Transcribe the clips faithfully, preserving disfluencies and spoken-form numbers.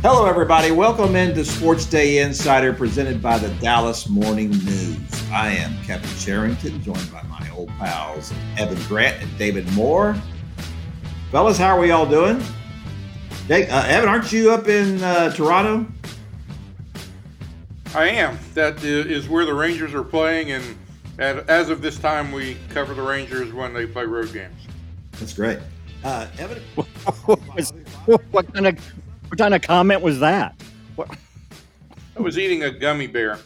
Hello, everybody. Welcome into Sports Day Insider, presented by the Dallas Morning News. I am Kevin Sherrington, joined by my old pals Evan Grant and David Moore. Fellas, how are we all doing? Dave, uh, Evan, aren't you up in uh, Toronto? I am. That is where the Rangers are playing, and at, as of this time, we cover the Rangers when they play road games. That's great. Uh, Evan, what kind of... What kind of comment was that? What? I was eating a gummy bear.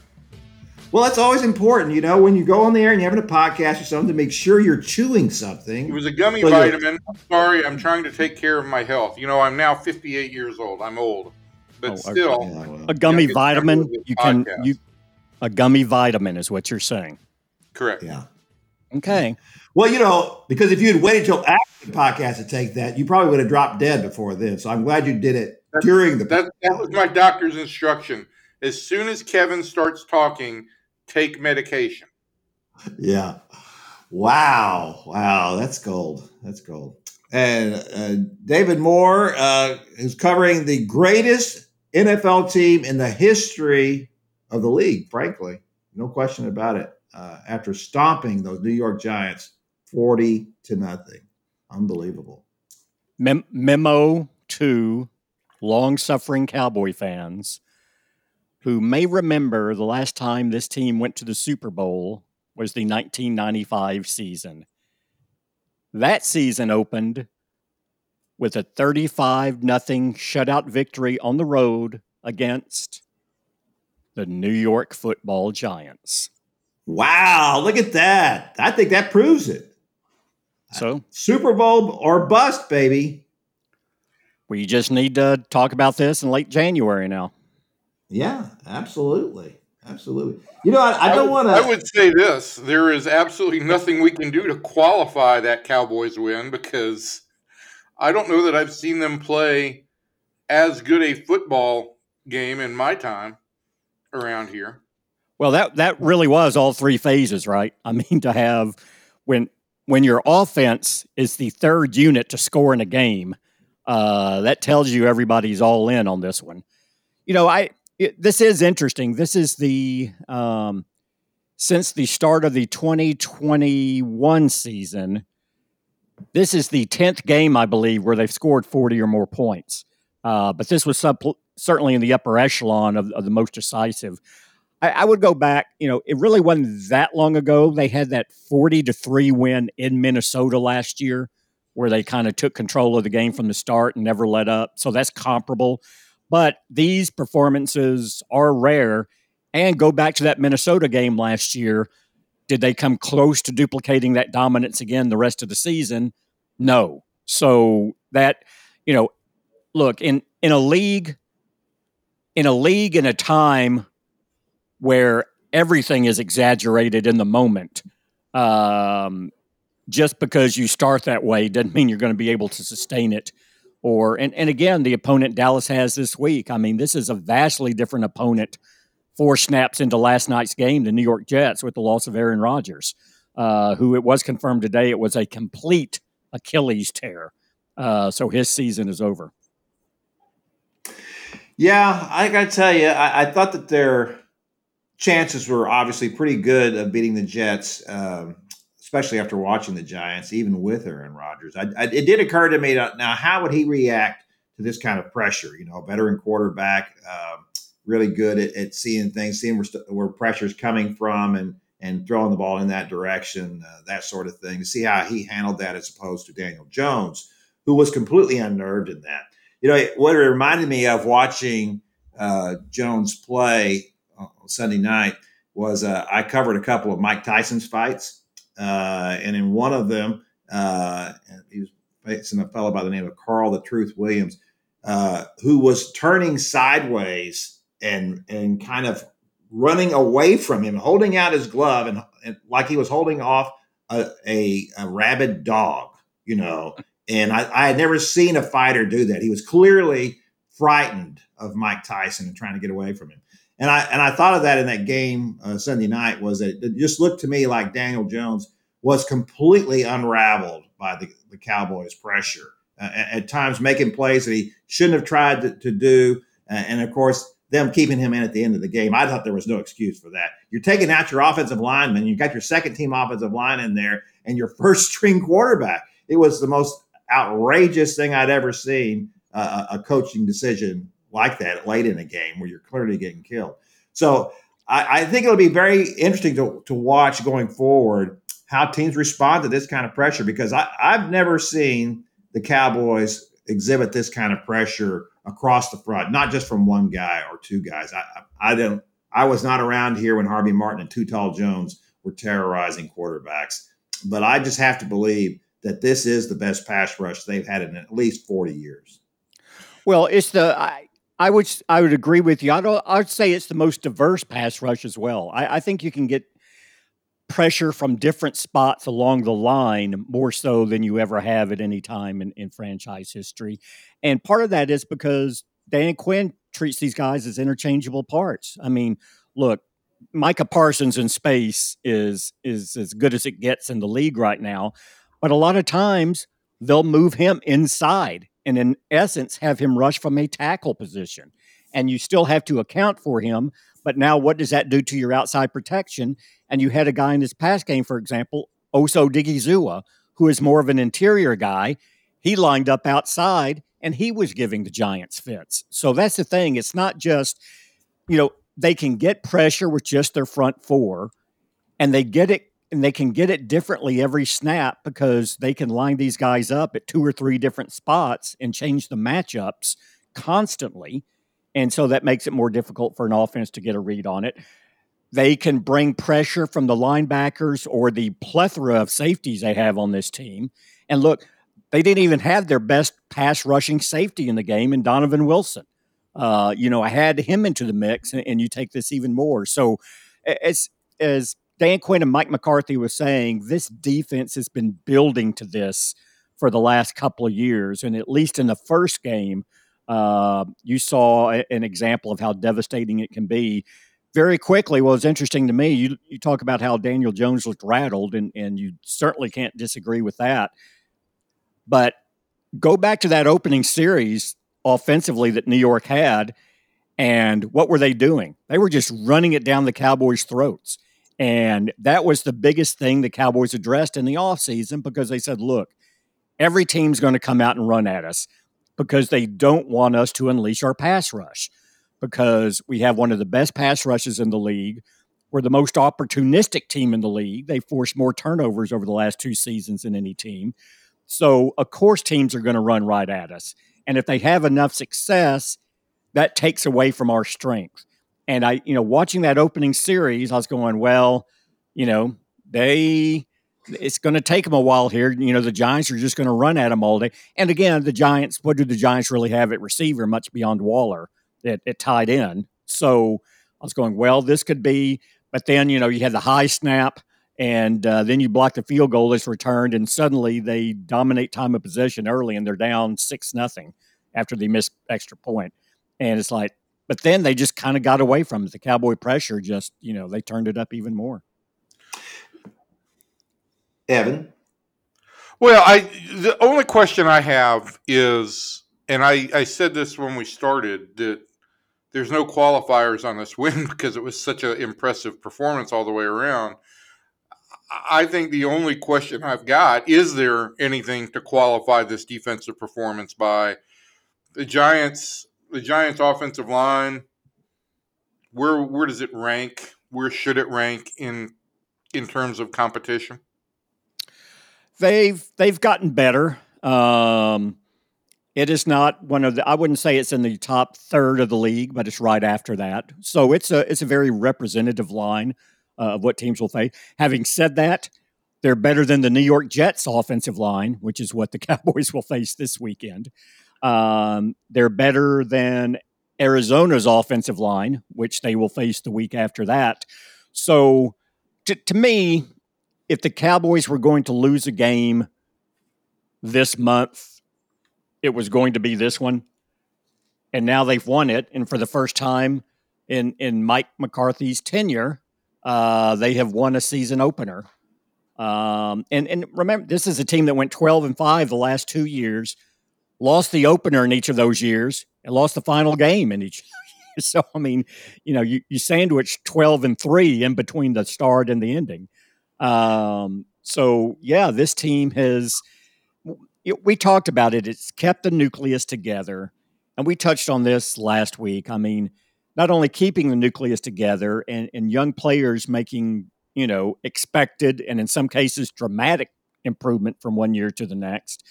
Well, that's always important, you know, when you go on the air and you're having a podcast or something, to make sure you're chewing something. It was a gummy so vitamin. I'm sorry, I'm trying to take care of my health. You know, I'm now fifty-eight years old. I'm old, but oh, still, okay. yeah, well, a gummy yeah, vitamin. You podcast. can you a gummy vitamin is what you're saying. Correct. Yeah. Okay. Well, you know, because if you had waited till after the podcast to take that, you probably would have dropped dead before then. So I'm glad you did it. During the that, that was my doctor's instruction. As soon as Kevin starts talking, take medication. Yeah. Wow. Wow. That's gold. That's gold. And uh, David Moore uh, is covering the greatest N F L team in the history of the league, frankly. No question about it. Uh, after stomping those New York Giants forty to nothing. Unbelievable. Mem- memo to... long-suffering Cowboy fans who may remember the last time this team went to the Super Bowl was the nineteen ninety-five season. That season opened with a thirty-five nothing shutout victory on the road against the New York Football Giants. Wow, look at that. I think that proves it. So, Super Bowl or bust, baby. We just need to talk about this in late January now. Yeah, absolutely. Absolutely. You know, I, I don't want to... I would say this. There is absolutely nothing we can do to qualify that Cowboys win because I don't know that I've seen them play as good a football game in my time around here. Well, that, that really was all three phases, right? I mean, to have... When, when your offense is the third unit to score in a game... Uh, that tells you everybody's all in on this one. You know, I it, this is interesting. This is the, um, since the start of the twenty twenty-one season, this is the tenth game, I believe, where they've scored forty or more points. Uh, but this was sub, certainly in the upper echelon of, of the most decisive. I, I would go back, you know, it really wasn't that long ago. They had that forty to three win in Minnesota last year, where they kind of took control of the game from the start and never let up. So that's comparable. But these performances are rare. And go back to that Minnesota game last year. Did they come close to duplicating that dominance again the rest of the season? No. So that, you know, look, in, in a league, in a league in a time where everything is exaggerated in the moment, um, just because you start that way doesn't mean you're going to be able to sustain it. Or and, and again, the opponent Dallas has this week, I mean, this is a vastly different opponent four snaps into last night's game, the New York Jets, with the loss of Aaron Rodgers, uh, who it was confirmed today it was a complete Achilles tear. Uh, so his season is over. Yeah, I got to tell you, I, I thought that their chances were obviously pretty good of beating the Jets, um, especially after watching the Giants, even with Aaron Rodgers. I, I, it did occur to me, to, now, how would he react to this kind of pressure? You know, a veteran quarterback, um, really good at, at seeing things, seeing where, where pressure's coming from and and throwing the ball in that direction, uh, that sort of thing, to see how he handled that as opposed to Daniel Jones, who was completely unnerved in that. You know, it, what it reminded me of watching uh, Jones play on Sunday night was uh, I covered a couple of Mike Tyson's fights. Uh, and in one of them, uh, he was facing a fellow by the name of Carl the Truth Williams, uh, who was turning sideways and and kind of running away from him, holding out his glove and, and like he was holding off a, a, a rabid dog, you know. And I, I had never seen a fighter do that. He was clearly frightened of Mike Tyson and trying to get away from him. And I and I thought of that in that game uh, Sunday night was that it just looked to me like Daniel Jones was completely unraveled by the, the Cowboys' pressure. Uh, at, at times making plays that he shouldn't have tried to, to do, And, of course, them keeping him in at the end of the game, I thought there was no excuse for that. You're taking out your offensive lineman. You got your second-team offensive line in there and your first-string quarterback. It was the most outrageous thing I'd ever seen, uh, a coaching decision like that late in a game where you're clearly getting killed. So I, I think it'll be very interesting to, to watch going forward how teams respond to this kind of pressure, because I, I've never seen the Cowboys exhibit this kind of pressure across the front, not just from one guy or two guys. I, I, I didn't. I was not around here when Harvey Martin and Too Tall Jones were terrorizing quarterbacks, but I just have to believe that this is the best pass rush they've had in at least forty years. Well, it's the I, I would I would agree with you. I don't, I'd say it's the most diverse pass rush as well. I, I think you can get pressure from different spots along the line more so than you ever have at any time in, in franchise history. And part of that is because Dan Quinn treats these guys as interchangeable parts. I mean, look, Micah Parsons in space is is as good as it gets in the league right now. But a lot of times they'll move him inside and in essence have him rush from a tackle position. And you still have to account for him. But now what does that do to your outside protection? And you had a guy in this pass game, for example, Oso Digizua, who is more of an interior guy. He lined up outside and he was giving the Giants fits. So that's the thing. It's not just, you know, they can get pressure with just their front four and they get it. And they can get it differently every snap because they can line these guys up at two or three different spots and change the matchups constantly. And so that makes it more difficult for an offense to get a read on it. They can bring pressure from the linebackers or the plethora of safeties they have on this team. And look, they didn't even have their best pass rushing safety in the game in Donovan Wilson. Uh, you know, I had him into the mix, and, and you take this even more. So as as Dan Quinn and Mike McCarthy was saying, this defense has been building to this for the last couple of years. And at least in the first game, uh, you saw a, an example of how devastating it can be very quickly. Well, it's interesting to me. You, you talk about how Daniel Jones looked rattled, and, and you certainly can't disagree with that. But go back to that opening series offensively that New York had, and what were they doing? They were just running it down the Cowboys' throats. And that was the biggest thing the Cowboys addressed in the offseason, because they said, look, every team's going to come out and run at us because they don't want us to unleash our pass rush, because we have one of the best pass rushes in the league. We're the most opportunistic team in the league. They forced more turnovers over the last two seasons than any team. So, of course, teams are going to run right at us. And if they have enough success, that takes away from our strength. And I, you know, watching that opening series, I was going, well, you know, they, it's going to take them a while here. You know, the Giants are just going to run at them all day. And again, the Giants, what do the Giants really have at receiver much beyond Waller at, at tight end? So I was going, well, this could be, but then, you know, you had the high snap and uh, then you block the field goal that's returned. And suddenly they dominate time of possession early and they're down six, nothing after they miss extra point. And it's like, but then they just kind of got away from it. The Cowboy pressure just, you know, they turned it up even more. Evan? Well, I the only question I have is, and I, I said this when we started, that there's no qualifiers on this win because it was such an impressive performance all the way around. I think the only question I've got, is there anything to qualify this defensive performance by? The Giants... The Giants' offensive line, where where does it rank? Where should it rank in in terms of competition? They've they've gotten better. Um, it is not one of the. I wouldn't say it's in the top third of the league, but it's right after that. So it's a it's a very representative line uh, of what teams will face. Having said that, they're better than the New York Jets' offensive line, which is what the Cowboys will face this weekend. Um, they're better than Arizona's offensive line, which they will face the week after that. So to, to me, if the Cowboys were going to lose a game this month, it was going to be this one. And now they've won it. And for the first time in, in Mike McCarthy's tenure, uh, they have won a season opener. Um, and, and remember, this is a team that went twelve and five the last two years. Lost the opener in each of those years, and lost the final game in each. So, I mean, you know, you, you sandwiched twelve and three in between the start and the ending. Um, so, yeah, this team has, it, we talked about it, it's kept the nucleus together. And we touched on this last week. I mean, not only keeping the nucleus together and, and young players making, you know, expected and in some cases dramatic improvement from one year to the next,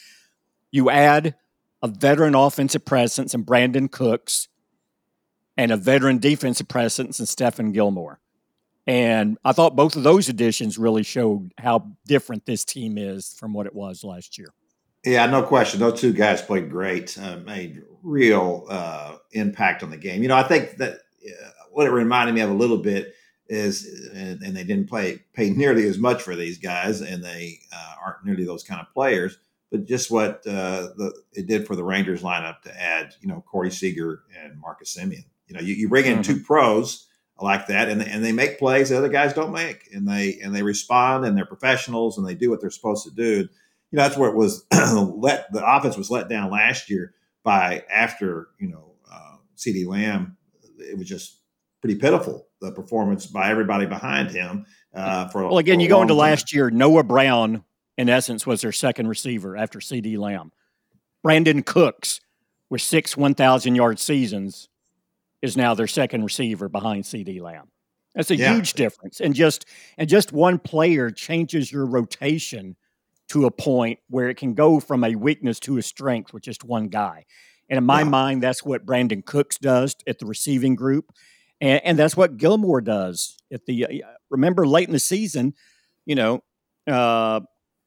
you add a veteran offensive presence in Brandon Cooks and a veteran defensive presence in Stephen Gilmore. And I thought both of those additions really showed how different this team is from what it was last year. Yeah, no question. Those two guys played great, uh, made real uh, impact on the game. You know, I think that uh, what it reminded me of a little bit is, and, and they didn't play pay nearly as much for these guys, and they uh, aren't nearly those kind of players, but just what uh, the, it did for the Rangers lineup to add, you know, Corey Seager and Marcus Semien. You know, you, you bring in mm-hmm. two pros like that, and and they make plays that other guys don't make, and they and they respond, and they're professionals, and they do what they're supposed to do. You know, that's where it was let the offense was let down last year by after, you know, uh, C D. Lamb. It was just pretty pitiful, the performance by everybody behind him. Uh, for Well, again, for you go into time. Last year, Noah Brown, in essence, was their second receiver after C D. Lamb. Brandon Cooks, with six one thousand-yard seasons, is now their second receiver behind C D. Lamb. That's a yeah. huge difference. And just and just one player changes your rotation to a point where it can go from a weakness to a strength with just one guy. And in my yeah. mind, that's what Brandon Cooks does at the receiving group. And, and that's what Gilmore does at the, uh, remember late in the season, you know, uh,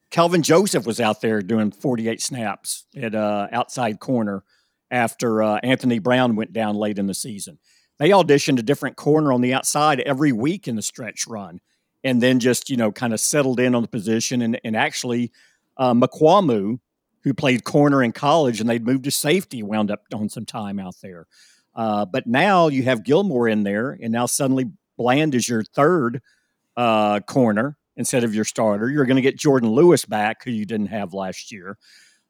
Kelvin Joseph was out there doing forty-eight snaps at uh outside corner after uh, Anthony Brown went down late in the season. They auditioned a different corner on the outside every week in the stretch run. And then just, you know, kind of settled in on the position. And, and actually, uh, McQuamu, who played corner in college and they'd moved to safety, wound up on some time out there. Uh, but now you have Gilmore in there, and now suddenly Bland is your third uh, corner instead of your starter. You're going to get Jourdan Lewis back, who you didn't have last year.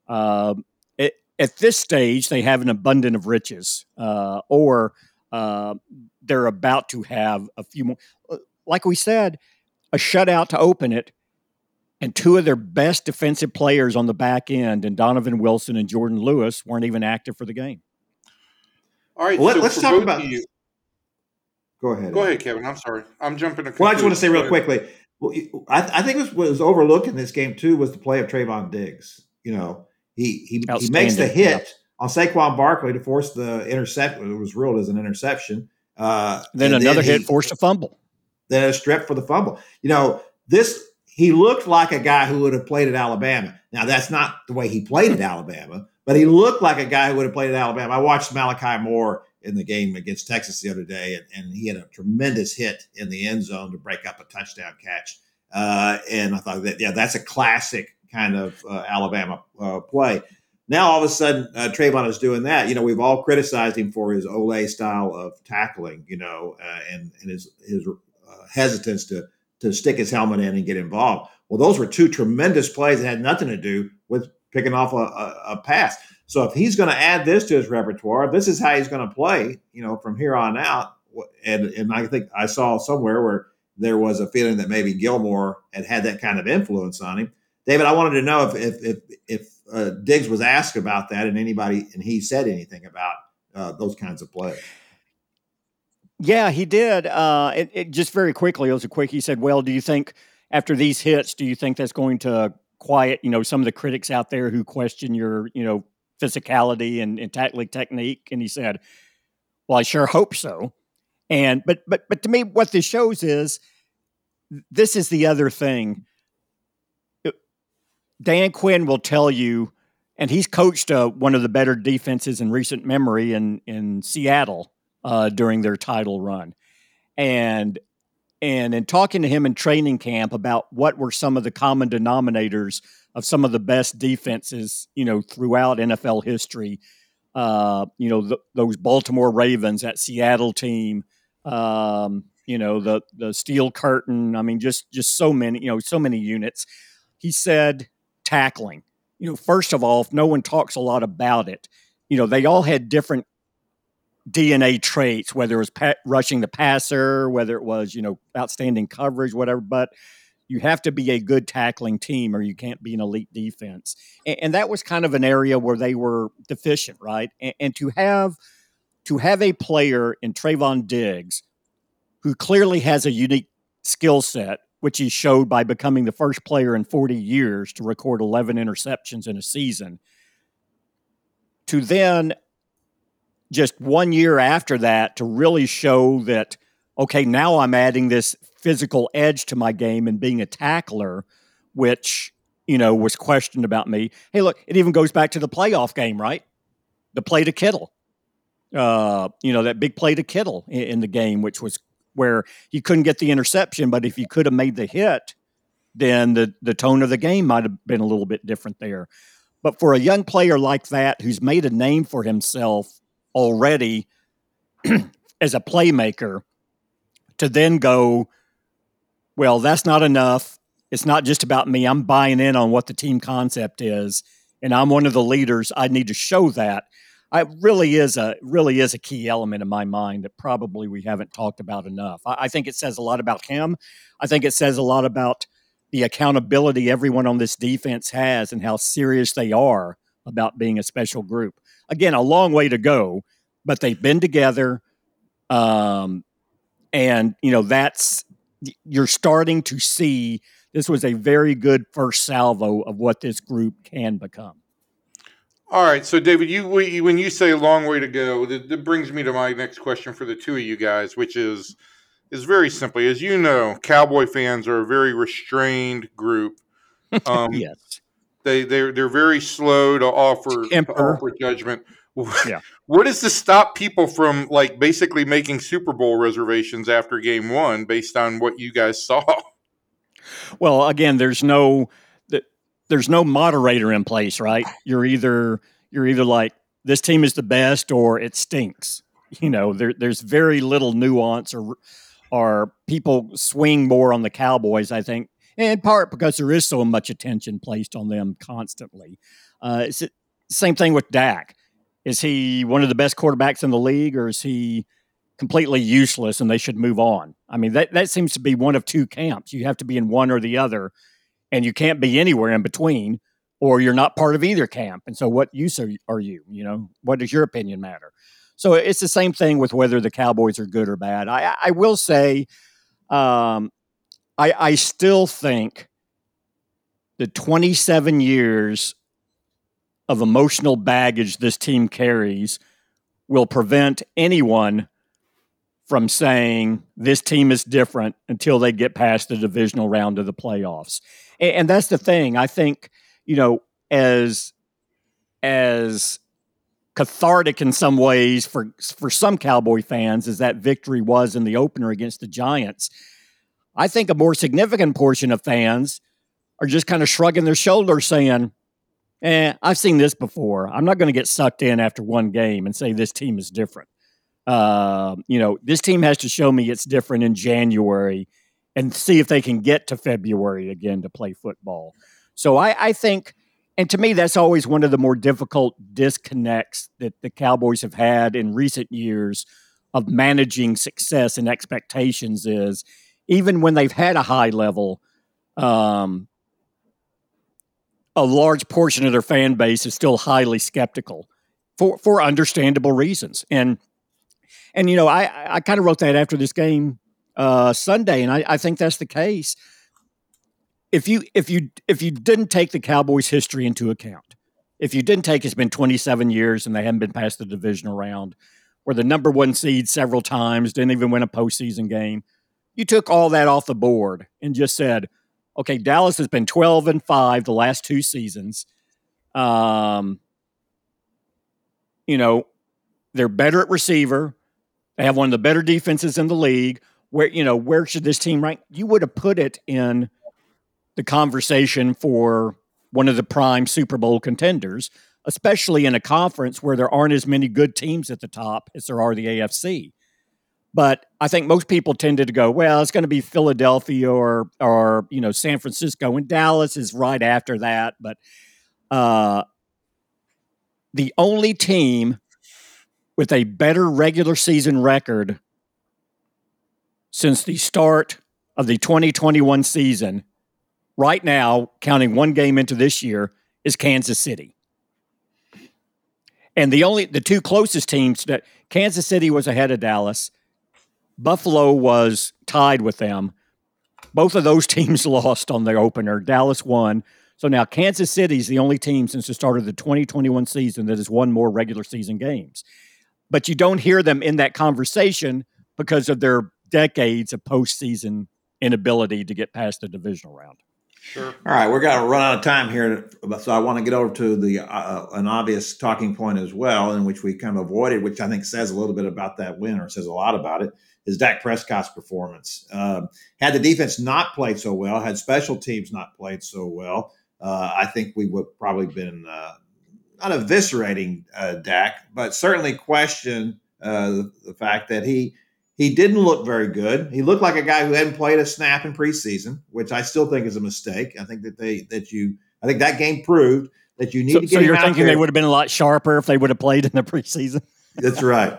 Uh, it, at this stage, they have an abundance of riches, uh, or uh, they're about to have a few more. Like we said, a shutout to open it, and two of their best defensive players on the back end, and Donovan Wilson and Jourdan Lewis, weren't even active for the game. All right, well, so let's talk about you. Go ahead. Go Ed. ahead, Kevin. I'm sorry. I'm jumping to conclude. Well, I just want to say real quickly, well, I, I think what was, what was overlooked in this game, too, was the play of Trayvon Diggs. You know, he he, he makes the hit yep. on Saquon Barkley to force the interception. It was ruled as an interception. Uh, then another then hit he, forced a fumble. That is stripped for the fumble. You know, this he looked like a guy who would have played at Alabama. Now, that's not the way he played at Alabama, but he looked like a guy who would have played at Alabama. I watched Malachi Moore in the game against Texas the other day, and, and he had a tremendous hit in the end zone to break up a touchdown catch. Uh, and I thought, that yeah, that's a classic kind of uh, Alabama uh, play. Now, all of a sudden, uh, Trayvon is doing that. You know, we've all criticized him for his Ole style of tackling, you know, uh, and, and his his – Uh, hesitance to to stick his helmet in and get involved. Well, those were two tremendous plays that had nothing to do with picking off a, a, a pass. So if he's going to add this to his repertoire, this is how he's going to play, you know, from here on out. And and I think I saw somewhere where there was a feeling that maybe Gilmore had had that kind of influence on him. David, I wanted to know if if if, if uh, Diggs was asked about that and anybody and he said anything about uh, those kinds of plays. Yeah, he did. Uh, it, it just very quickly, it was a quick, he said, well, do you think after these hits, do you think that's going to quiet, you know, some of the critics out there who question your, you know, physicality and, and tackling technique? And he said, well, I sure hope so. And, but, but, but to me, what this shows is, this is the other thing. Dan Quinn will tell you, and he's coached uh, one of the better defenses in recent memory in, in Seattle. Uh, during their title run. And and in talking to him in training camp about what were some of the common denominators of some of the best defenses, you know, throughout N F L history, uh, you know, th- those Baltimore Ravens, that Seattle team, um, you know, the the Steel Curtain, I mean, just just so many, you know, so many units. He said tackling. You know, first of all, if no one talks a lot about it, you know, they all had different D N A traits, whether it was pa- rushing the passer, whether it was, you know, outstanding coverage, whatever. But you have to be a good tackling team or you can't be an elite defense. And, and that was kind of an area where they were deficient, right? And, and to have to have a player in Trayvon Diggs who clearly has a unique skill set, which he showed by becoming the first player in forty years to record eleven interceptions in a season, to then just one year after that to really show that, okay, now I'm adding this physical edge to my game and being a tackler, which, you know, was questioned about me. Hey, look, it even goes back to the playoff game, right? The play to Kittle, uh, you know, that big play to Kittle in, in the game, which was where he couldn't get the interception, but if he could have made the hit, then the, the tone of the game might have been a little bit different there. But for a young player like that who's made a name for himself already as a playmaker, to then go, well, that's not enough. It's not just about me. I'm buying in on what the team concept is, and I'm one of the leaders. I need to show that. It really is a really is a key element in my mind that probably we haven't talked about enough. I, I think it says a lot about him. I think it says a lot about the accountability everyone on this defense has and how serious they are about being a special group. Again, a long way to go, but they've been together. Um, and, you know, that's you're starting to see this was a very good first salvo of what this group can become. All right. So, David, you when you say a long way to go, that, that brings me to my next question for the two of you guys, which is is very simply, as you know, Cowboy fans are a very restrained group. Um, yes. They they're they're very slow to offer, to offer judgment. Yeah. What is to stop people from like basically making Super Bowl reservations after game one based on what you guys saw? Well, again, there's no there's no moderator in place, right? You're either you're either like this team is the best or it stinks. You know, there there's very little nuance or or people swing more on the Cowboys, I think. In part because there is so much attention placed on them constantly. Uh, it's the same thing with Dak. Is he one of the best quarterbacks in the league, or is he completely useless and they should move on? I mean, that, that seems to be one of two camps. You have to be in one or the other, and you can't be anywhere in between, or you're not part of either camp. And so what use are, are you? You know, what does your opinion matter? So it's the same thing with whether the Cowboys are good or bad. I, I will say um, – I, I still think the twenty-seven years of emotional baggage this team carries will prevent anyone from saying this team is different until they get past the divisional round of the playoffs. And, and that's the thing. I think, you know, as as cathartic in some ways for, for some Cowboy fans as that victory was in the opener against the Giants, I think a more significant portion of fans are just kind of shrugging their shoulders saying, eh, I've seen this before. I'm not going to get sucked in after one game and say this team is different. Uh, you know, this team has to show me it's different in January and see if they can get to February again to play football. So I, I think, and to me, that's always one of the more difficult disconnects that the Cowboys have had in recent years of managing success and expectations is, even when they've had a high level, um, a large portion of their fan base is still highly skeptical for, for understandable reasons. And, and you know, I, I kind of wrote that after this game uh, Sunday, and I, I think that's the case. If you, if, you, if you didn't take the Cowboys' history into account, if you didn't take it's been twenty-seven years and they haven't been past the divisional round, were the number one seed several times, didn't even win a postseason game, you took all that off the board and just said, okay, Dallas has been twelve and five the last two seasons. Um, you know, they're better at receiver. They have one of the better defenses in the league. Where, you know, where should this team rank? You would have put it in the conversation for one of the prime Super Bowl contenders, especially in a conference where there aren't as many good teams at the top as there are the A F C. But I think most people tended to go, well, it's going to be Philadelphia or, or you know, San Francisco, and Dallas is right after that. But uh, the only team with a better regular season record since the start of the twenty twenty-one season, right now, counting one game into this year, is Kansas City. And the only the two closest teams, that Kansas City was ahead of Dallas. Buffalo was tied with them. Both of those teams lost on the opener. Dallas won. So now Kansas City is the only team since the start of the twenty twenty-one season that has won more regular season games. But you don't hear them in that conversation because of their decades of postseason inability to get past the divisional round. Sure. All right, we're going to run out of time here, so I want to get over to the uh, an obvious talking point as well, in which we kind of avoided, which I think says a little bit about that win, or says a lot about it, is Dak Prescott's performance. Uh, had the defense not played so well, had special teams not played so well, uh, I think we would probably been uh, not eviscerating uh, Dak, but certainly question uh, the, the fact that he – He didn't look very good. He looked like a guy who hadn't played a snap in preseason, which I still think is a mistake. I think that they that you I think that game proved that you need so, to get. So you're him thinking out there. They would have been a lot sharper if they would have played in the preseason. That's right.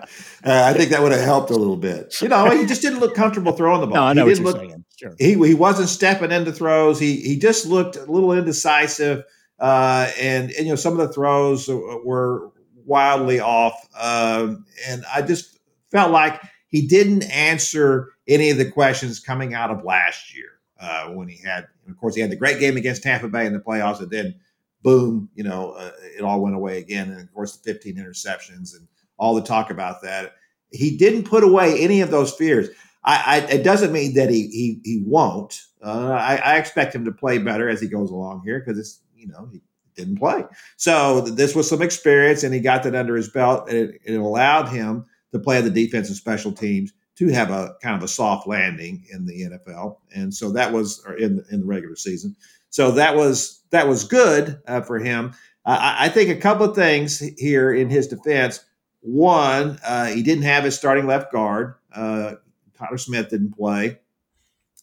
Uh, I think that would have helped a little bit. You know, he just didn't look comfortable throwing the ball. No, I know he what you're look, saying. Sure. He he wasn't stepping into throws. He he just looked a little indecisive, uh, and, and you know some of the throws were wildly off. Um, and I just felt like. He didn't answer any of the questions coming out of last year uh, when he had, and of course, he had the great game against Tampa Bay in the playoffs, and then, boom, you know, uh, it all went away again. And, of course, the fifteen interceptions and all the talk about that. He didn't put away any of those fears. I, I, it doesn't mean that he he, he won't. Uh, I, I expect him to play better as he goes along here because, it's you know, he didn't play. So this was some experience, and he got that under his belt, and it, it allowed him to play the defense and special teams to have a kind of a soft landing in the N F L, and so that was or in in the regular season. So that was that was good uh, for him. Uh, I, I think a couple of things here in his defense. One, uh, he didn't have his starting left guard. Uh, Tyler Smith didn't play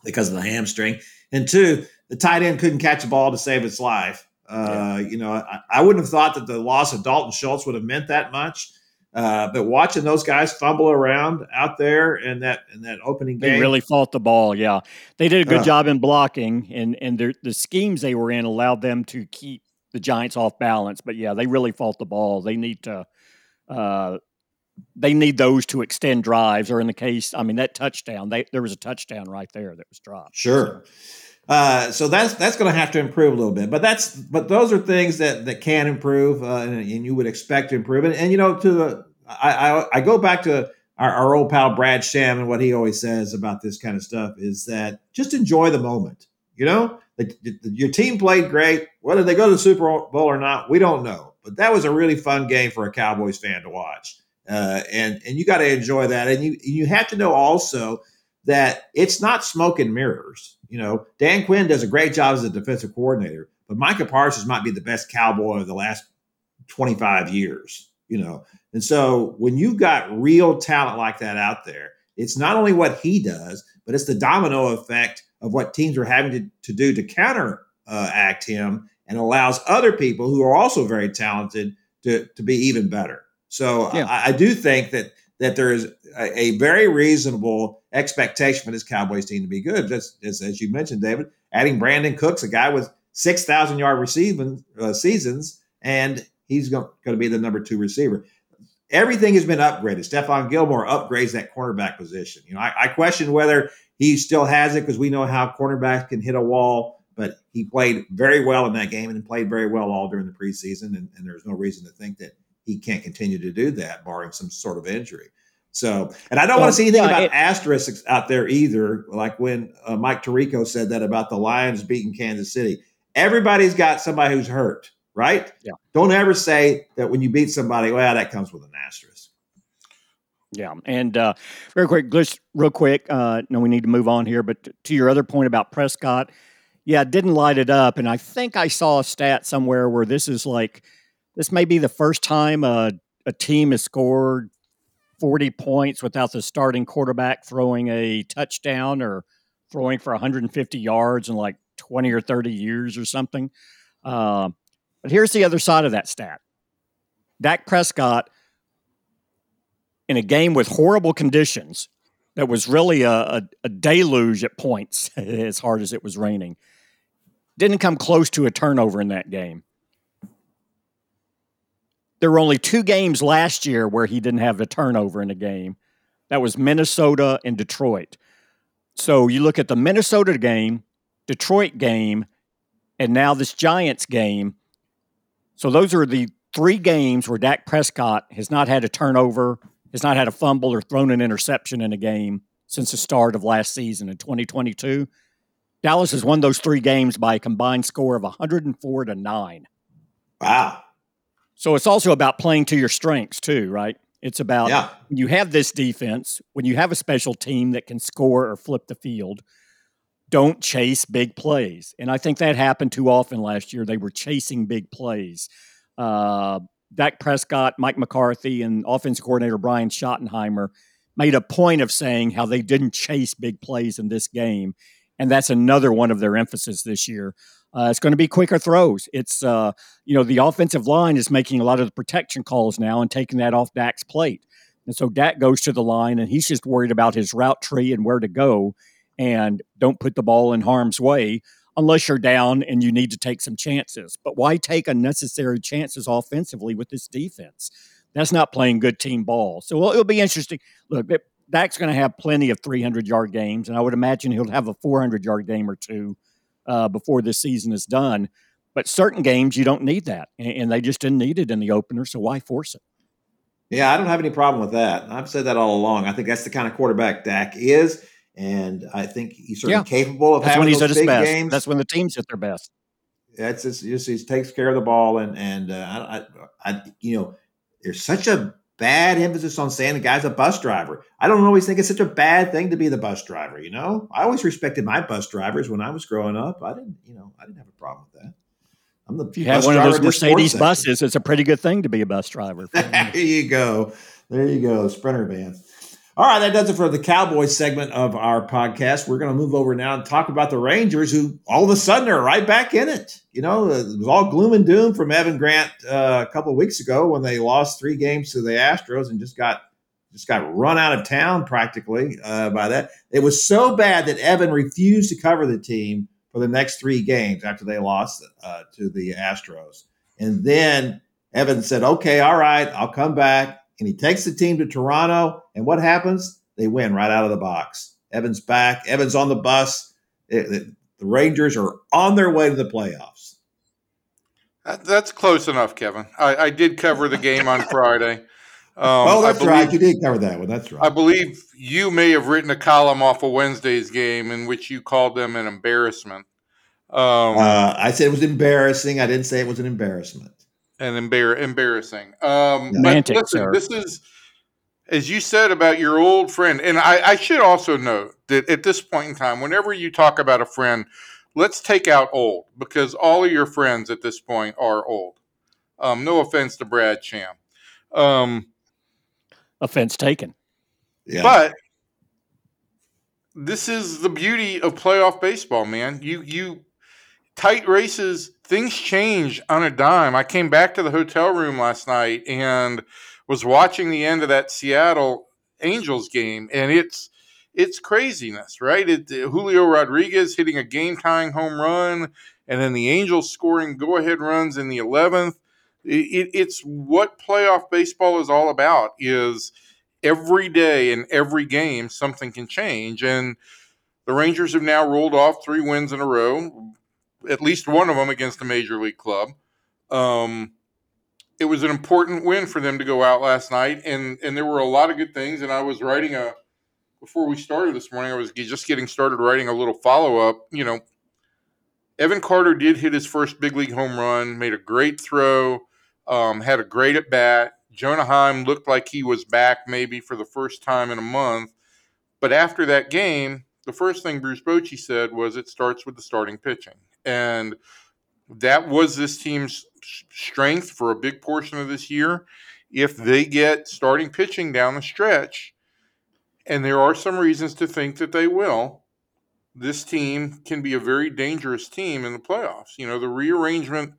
because of the hamstring, and two, the tight end couldn't catch the ball to save its life. Uh, yeah. You know, I, I wouldn't have thought that the loss of Dalton Schultz would have meant that much. Uh, but watching those guys fumble around out there in that in that opening game, they really fought the ball. Yeah, they did a good uh, job in blocking, and and their, the schemes they were in allowed them to keep the Giants off balance. But yeah, they really fought the ball. They need to, uh, they need those to extend drives. Or in the case, I mean, that touchdown, they, there was a touchdown right there that was dropped. Sure. So. Uh, so that's that's going to have to improve a little bit, but that's but those are things that, that can improve, uh, and, and you would expect to improve. And, and you know, to the I I, I go back to our, our old pal Brad Sham and what he always says about this kind of stuff is that just enjoy the moment. You know, the, the, your team played great. Whether they go to the Super Bowl or not, we don't know. But that was a really fun game for a Cowboys fan to watch, uh, and and you got to enjoy that. And you you have to know also that it's not smoke and mirrors. You know, Dan Quinn does a great job as a defensive coordinator, but Micah Parsons might be the best Cowboy of the last twenty-five years, you know. And so when you've got real talent like that out there, it's not only what he does, but it's the domino effect of what teams are having to, to do to counter uh, act him, and allows other people who are also very talented to, to be even better. So yeah. I, I do think that that there is a, a very reasonable expectation for this Cowboys team to be good. Just as, as you mentioned, David, adding Brandon Cooks, a guy with six thousand yard receiving uh, seasons, and he's going to be the number two receiver. Everything has been upgraded. Stephon Gilmore upgrades that cornerback position. You know, I, I question whether he still has it because we know how cornerbacks can hit a wall, but he played very well in that game and played very well all during the preseason, and, and there's no reason to think that he can't continue to do that, barring some sort of injury. So, and I don't well, want to see anything uh, about it, asterisks out there either, like when uh, Mike Tirico said that about the Lions beating Kansas City. Everybody's got somebody who's hurt, right? Yeah. Don't ever say that when you beat somebody, well, that comes with an asterisk. Yeah, and uh, very quick, just real quick, uh, no, we need to move on here, but t- to your other point about Prescott, yeah, didn't light it up, and I think I saw a stat somewhere where this is like, this may be the first time uh, a team has scored forty points without the starting quarterback throwing a touchdown or throwing for one hundred fifty yards in like twenty or thirty years or something. Uh, but here's the other side of that stat. Dak Prescott in a game with horrible conditions that was really a, a, a deluge at points, as hard as it was raining, didn't come close to a turnover in that game. There were only two games last year where he didn't have a turnover in a game. That was Minnesota and Detroit. So you look at the Minnesota game, Detroit game, and now this Giants game. So those are the three games where Dak Prescott has not had a turnover, has not had a fumble or thrown an interception in a game since the start of last season in twenty twenty-two. Dallas has won those three games by a combined score of one hundred four to nine. Wow. So it's also about playing to your strengths too, right? It's about yeah. when you have this defense, when you have a special team that can score or flip the field, don't chase big plays. And I think that happened too often last year. They were chasing big plays. Uh, Dak Prescott, Mike McCarthy, and offensive coordinator Brian Schottenheimer made a point of saying how they didn't chase big plays in this game, and that's another one of their emphasis this year. Uh, it's going to be quicker throws. It's, uh, you know, the offensive line is making a lot of the protection calls now and taking that off Dak's plate. And so Dak goes to the line, and he's just worried about his route tree and where to go, and don't put the ball in harm's way unless you're down and you need to take some chances. But why take unnecessary chances offensively with this defense? That's not playing good team ball. So well, it'll be interesting. Look, Dak's going to have plenty of three hundred-yard games, and I would imagine he'll have a four hundred-yard game or two Uh, before this season is done. But certain games, you don't need that, and, and they just didn't need it in the opener, so why force it? Yeah, I don't have any problem with that. I've said that all along. I think that's the kind of quarterback Dak is, and I think he's certainly yeah. capable of that's having when he's those at big best. Games. That's when the team's at their best. That's it's just he takes care of the ball, and and uh, I, I, you know, there's such a bad emphasis on saying the guy's a bus driver. I don't always think it's such a bad thing to be the bus driver, you know? I always respected my bus drivers when I was growing up. I didn't, you know, I didn't have a problem with that. I'm the if you have one of those Mercedes buses, section. It's a pretty good thing to be a bus driver. There you go. There you go, Sprinter vans. All right, that does it for the Cowboys segment of our podcast. We're going to move over now and talk about the Rangers, who all of a sudden are right back in it. You know, it was all gloom and doom from Evan Grant uh, a couple of weeks ago when they lost three games to the Astros and just got just got run out of town practically uh, by that. It was so bad that Evan refused to cover the team for the next three games after they lost uh, to the Astros. And then Evan said, okay, all right, I'll come back. And he takes the team to Toronto, and what happens? They win right out of the box. Evan's back. Evan's on the bus. It, it, the Rangers are on their way to the playoffs. That's close enough, Kevin. I, I did cover the game on Friday. Um, oh, that's I believe, right. You did cover that one. That's right. I believe you may have written a column off of Wednesday's game in which you called them an embarrassment. Um, uh, I said it was embarrassing. I didn't say it was an embarrassment. And embar- embarrassing. Um, but listen, this is, as you said about your old friend, and I, I should also note that at this point in time, whenever you talk about a friend, let's take out old, because all of your friends at this point are old. Um, no offense to Brad Sham. Um, offense taken. Yeah. But this is the beauty of playoff baseball, man. You, you, tight races, things change on a dime. I came back to the hotel room last night and was watching the end of that Seattle Angels game, and it's it's craziness, right? It, it, Julio Rodriguez hitting a game-tying home run, and then the Angels scoring go-ahead runs in the eleventh. It, it, it's what playoff baseball is all about, is every day and every game something can change, and the Rangers have now rolled off three wins in a row, at least one of them against a major league club. Um, it was an important win for them to go out last night, and and there were a lot of good things. And I was writing a before we started this morning. I was just getting started writing a little follow up. You know, Evan Carter did hit his first big league home run, made a great throw, um, had a great at bat. Jonah Heim looked like he was back maybe for the first time in a month. But after that game, the first thing Bruce Bochy said was, "It starts with the starting pitching." And that was this team's strength for a big portion of this year. If they get starting pitching down the stretch, and there are some reasons to think that they will, this team can be a very dangerous team in the playoffs. You know, the rearrangement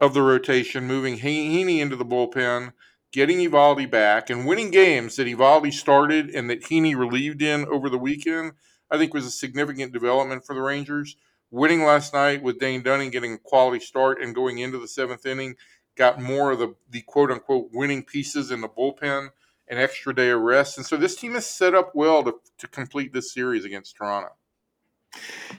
of the rotation, moving Heaney into the bullpen, getting Eovaldi back and winning games that Eovaldi started and that Heaney relieved in over the weekend, I think was a significant development for the Rangers. Winning last night with Dane Dunning getting a quality start and going into the seventh inning, got more of the, the quote-unquote winning pieces in the bullpen, an extra day of rest. And so this team is set up well to, to complete this series against Toronto.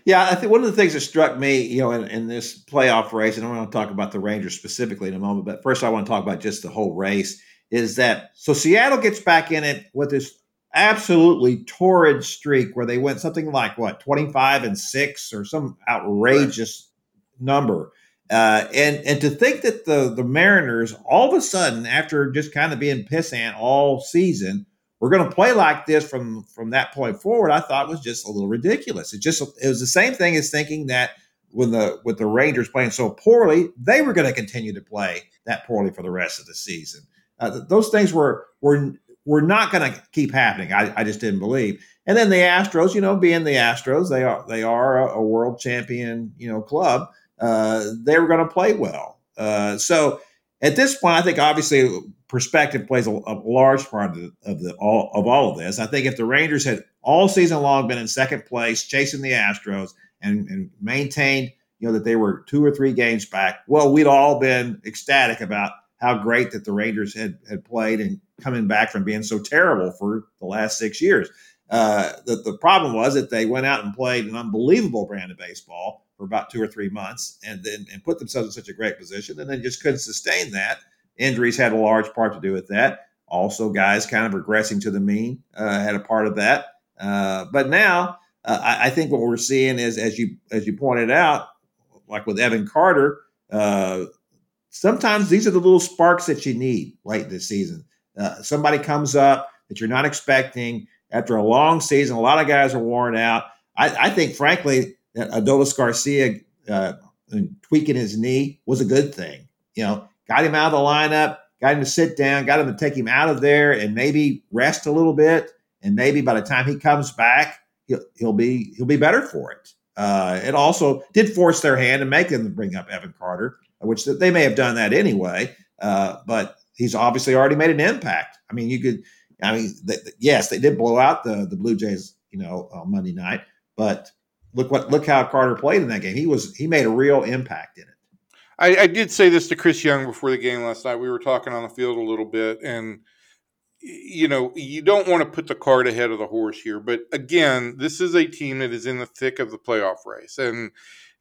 Yeah, I think one of the things that struck me, you know, in, in this playoff race, and I want to talk about the Rangers specifically in a moment, but first I want to talk about just the whole race, is that so Seattle gets back in it with this absolutely torrid streak where they went something like, what, twenty-five and six or some outrageous right. number. Uh, and and to think that the, the Mariners, all of a sudden, after just kind of being pissant all season, we're going to play like this from, from that point forward, I thought was just a little ridiculous. It just it was the same thing as thinking that when the with the Rangers playing so poorly, they were going to continue to play that poorly for the rest of the season. Uh, th- those things were were were not going to keep happening. I, I just didn't believe. And then the Astros, you know, being the Astros, they are they are a, a world champion, you know, club. Uh, they were going to play well. Uh, so at this point, I think obviously perspective plays a, a large part of, the, of, the, all, of all of this. I think if the Rangers had all season long been in second place, chasing the Astros and, and maintained, you know, that they were two or three games back, well, we'd all been ecstatic about how great that the Rangers had, had played and coming back from being so terrible for the last six years. Uh, the, the problem was that they went out and played an unbelievable brand of baseball for about two or three months and then and put themselves in such a great position and then just couldn't sustain that. Injuries had a large part to do with that. Also, guys kind of regressing to the mean uh, had a part of that. Uh, but now uh, I, I think what we're seeing is, as you as you pointed out, like with Evan Carter, uh, sometimes these are the little sparks that you need late this season. Uh, somebody comes up that you're not expecting after a long season. A lot of guys are worn out. I, I think, frankly, that Adolis Garcia uh, tweaking his knee was a good thing. You know, got him out of the lineup, got him to sit down, got him to take him out of there and maybe rest a little bit. And maybe by the time he comes back, he'll, he'll be he'll be better for it. Uh, it also did force their hand and make them bring up Evan Carter, which they may have done that anyway. Uh, but he's obviously already made an impact. I mean, you could. I mean, th- yes, they did blow out the, the Blue Jays, you know, on Monday night. But look what look how Carter played in that game. He was he made a real impact in it. I, I did say this to Chris Young before the game last night. We were talking on the field a little bit, and you know, you don't want to put the cart ahead of the horse here. But again, this is a team that is in the thick of the playoff race, and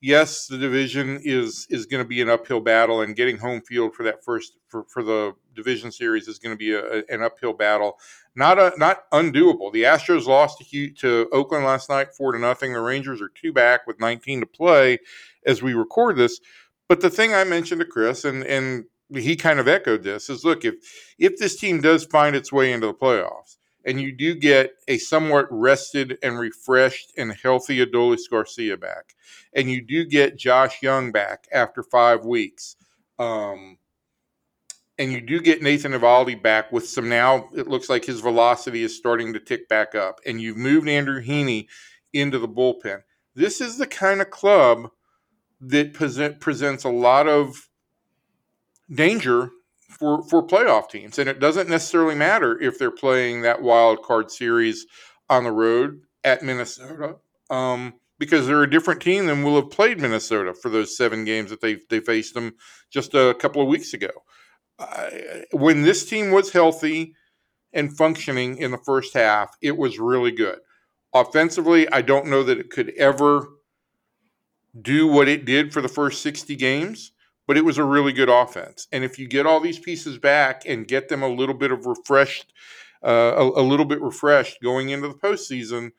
yes, the division is is going to be an uphill battle, and getting home field for that first for, for the division series is going to be a, an uphill battle. Not a, not undoable. The Astros lost to to Oakland last night, four to nothing. The Rangers are two back with nineteen to play as we record this. But the thing I mentioned to Chris, and and he kind of echoed this, is look, if if this team does find its way into the playoffs, and you do get a somewhat rested and refreshed and healthy Adolis Garcia back, and you do get Josh Young back after five weeks, um, and you do get Nathan Eovaldi back with some, now it looks like his velocity is starting to tick back up, and you've moved Andrew Heaney into the bullpen. This is the kind of club that present, presents a lot of danger for, for playoff teams. And it doesn't necessarily matter if they're playing that wild card series on the road at Minnesota, um, because they're a different team than will have played Minnesota for those seven games that they they faced them just a couple of weeks ago. Uh, when this team was healthy and functioning in the first half, it was really good. Offensively, I don't know that it could ever do what it did for the first sixty games, but it was a really good offense. And if you get all these pieces back and get them a little bit of refreshed, uh, a, a little bit refreshed going into the postseason,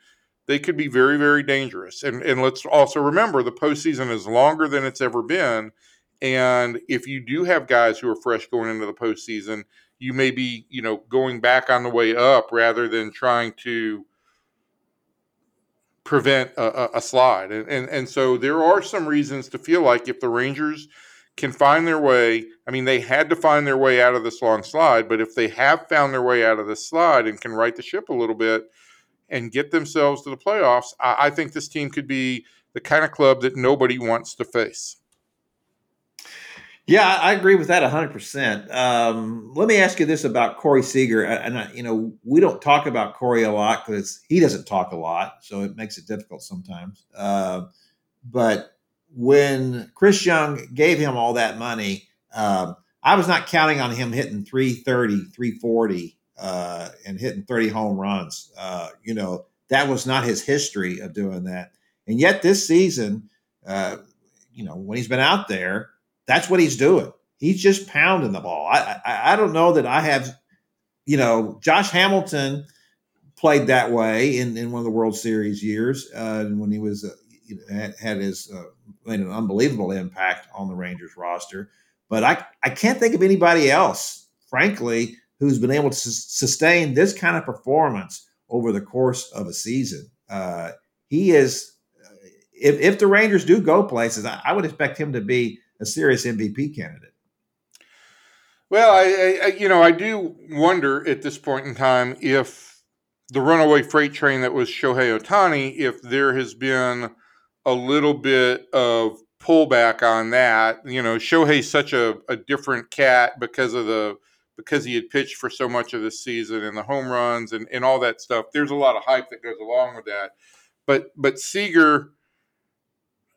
they could be very, very dangerous. And, and let's also remember the postseason is longer than it's ever been. And if you do have guys who are fresh going into the postseason, you may be, you know, going back on the way up rather than trying to prevent a, a slide. And, and and so there are some reasons to feel like if the Rangers can find their way, I mean, they had to find their way out of this long slide, but if they have found their way out of this slide and can right the ship a little bit and get themselves to the playoffs, I, I think this team could be the kind of club that nobody wants to face. Yeah, I agree with that one hundred percent. Um, let me ask you this about Corey Seager. And, I, you know, we don't talk about Corey a lot because he doesn't talk a lot, so it makes it difficult sometimes. Uh, but when Chris Young gave him all that money, um, I was not counting on him hitting three thirty, three forty uh, and hitting thirty home runs. Uh, you know, that was not his history of doing that. And yet this season, uh, you know, when he's been out there, that's what he's doing. He's just pounding the ball. I, I I don't know that I have, you know, Josh Hamilton played that way in, in one of the World Series years uh, when he was uh, you know, had, had his uh, made an unbelievable impact on the Rangers roster. But I I can't think of anybody else, frankly, who's been able to s- sustain this kind of performance over the course of a season. Uh, he is, if if the Rangers do go places, I, I would expect him to be a serious M V P candidate. Well, I, I, you know, I do wonder at this point in time if the runaway freight train that was Shohei Ohtani, if there has been a little bit of pullback on that. You know, Shohei's such a, a different cat because of the because he had pitched for so much of the season and the home runs and, and all that stuff. There's a lot of hype that goes along with that. But but Seager,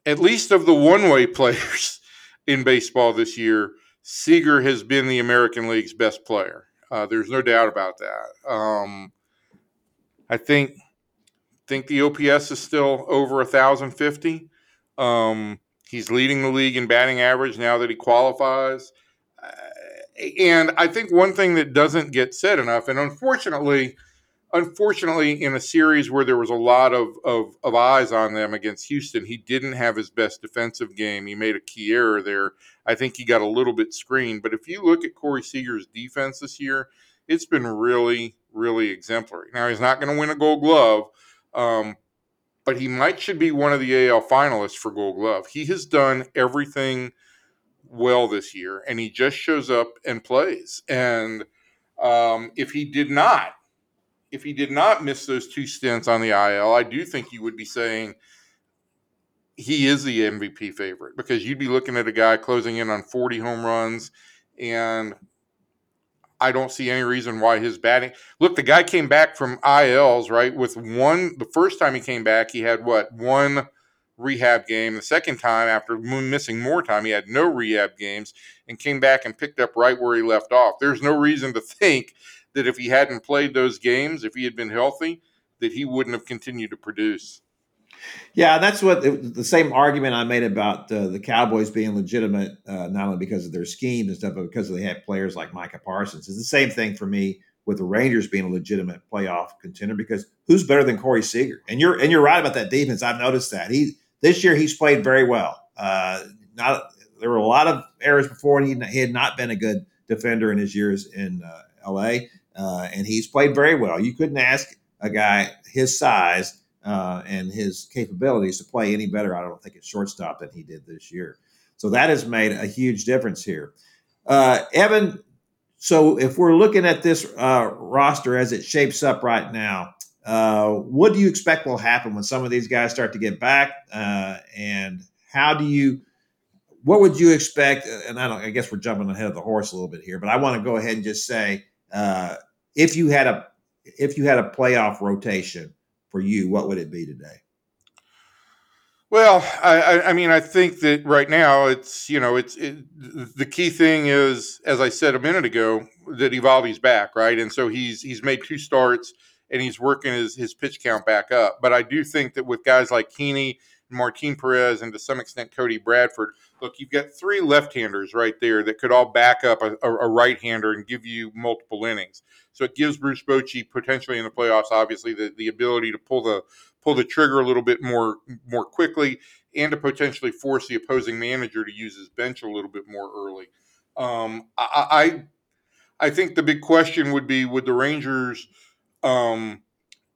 at least of the one-way players in baseball this year, Seager has been the American League's best player. Uh, there's no doubt about that. Um, I think think the O P S is still over one thousand fifty. Um, he's leading the league in batting average now that he qualifies. Uh, and I think one thing that doesn't get said enough, and unfortunately, unfortunately, in a series where there was a lot of, of, of eyes on them against Houston, he didn't have his best defensive game. He made a key error there. I think he got a little bit screened. But if you look at Corey Seager's defense this year, it's been really, really exemplary. Now, he's not going to win a Gold Glove, um, but he might should be one of the A L finalists for Gold Glove. He has done everything well this year, and he just shows up and plays. And um, if he did not, If he did not miss those two stints on the I L, I do think you would be saying he is the M V P favorite, because you'd be looking at a guy closing in on forty home runs, and I don't see any reason why his batting – look, the guy came back from I Ls, right, with one – the first time he came back, he had, what, one rehab game. The second time, after missing more time, he had no rehab games and came back and picked up right where he left off. There's no reason to think – that if he hadn't played those games, if he had been healthy, that he wouldn't have continued to produce. Yeah, that's what it, the same argument I made about uh, the Cowboys being legitimate, uh, not only because of their schemes and stuff, but because they had players like Micah Parsons. It's the same thing for me with the Rangers being a legitimate playoff contender, because who's better than Corey Seager? And you're and you're right about that defense. I've noticed that he this year he's played very well. Uh, not there were a lot of errors before, and he, he had not been a good defender in his years in uh, L A. Uh, and he's played very well. You couldn't ask a guy his size uh, and his capabilities to play any better, I don't think, at shortstop than he did this year. So that has made a huge difference here. Uh, Evan, so if we're looking at this uh, roster as it shapes up right now, uh, what do you expect will happen when some of these guys start to get back? Uh, and how do you – what would you expect – and I, don't, I guess we're jumping ahead of the horse a little bit here, but I want to go ahead and just say uh, – If you had a if you had a playoff rotation for you, what would it be today? Well, I, I mean, I think that right now it's you know it's it, the key thing is, as I said a minute ago, that Eovaldi's back, right, and so he's he's made two starts and he's working his his pitch count back up. But I do think that with guys like Heaney, Martin Perez, and to some extent Cody Bradford, look, you've got three left-handers right there that could all back up a, a right-hander and give you multiple innings. So it gives Bruce Bochy potentially in the playoffs, obviously, the, the ability to pull the pull the trigger a little bit more more quickly and to potentially force the opposing manager to use his bench a little bit more early. Um, I, I I think the big question would be, would the Rangers um,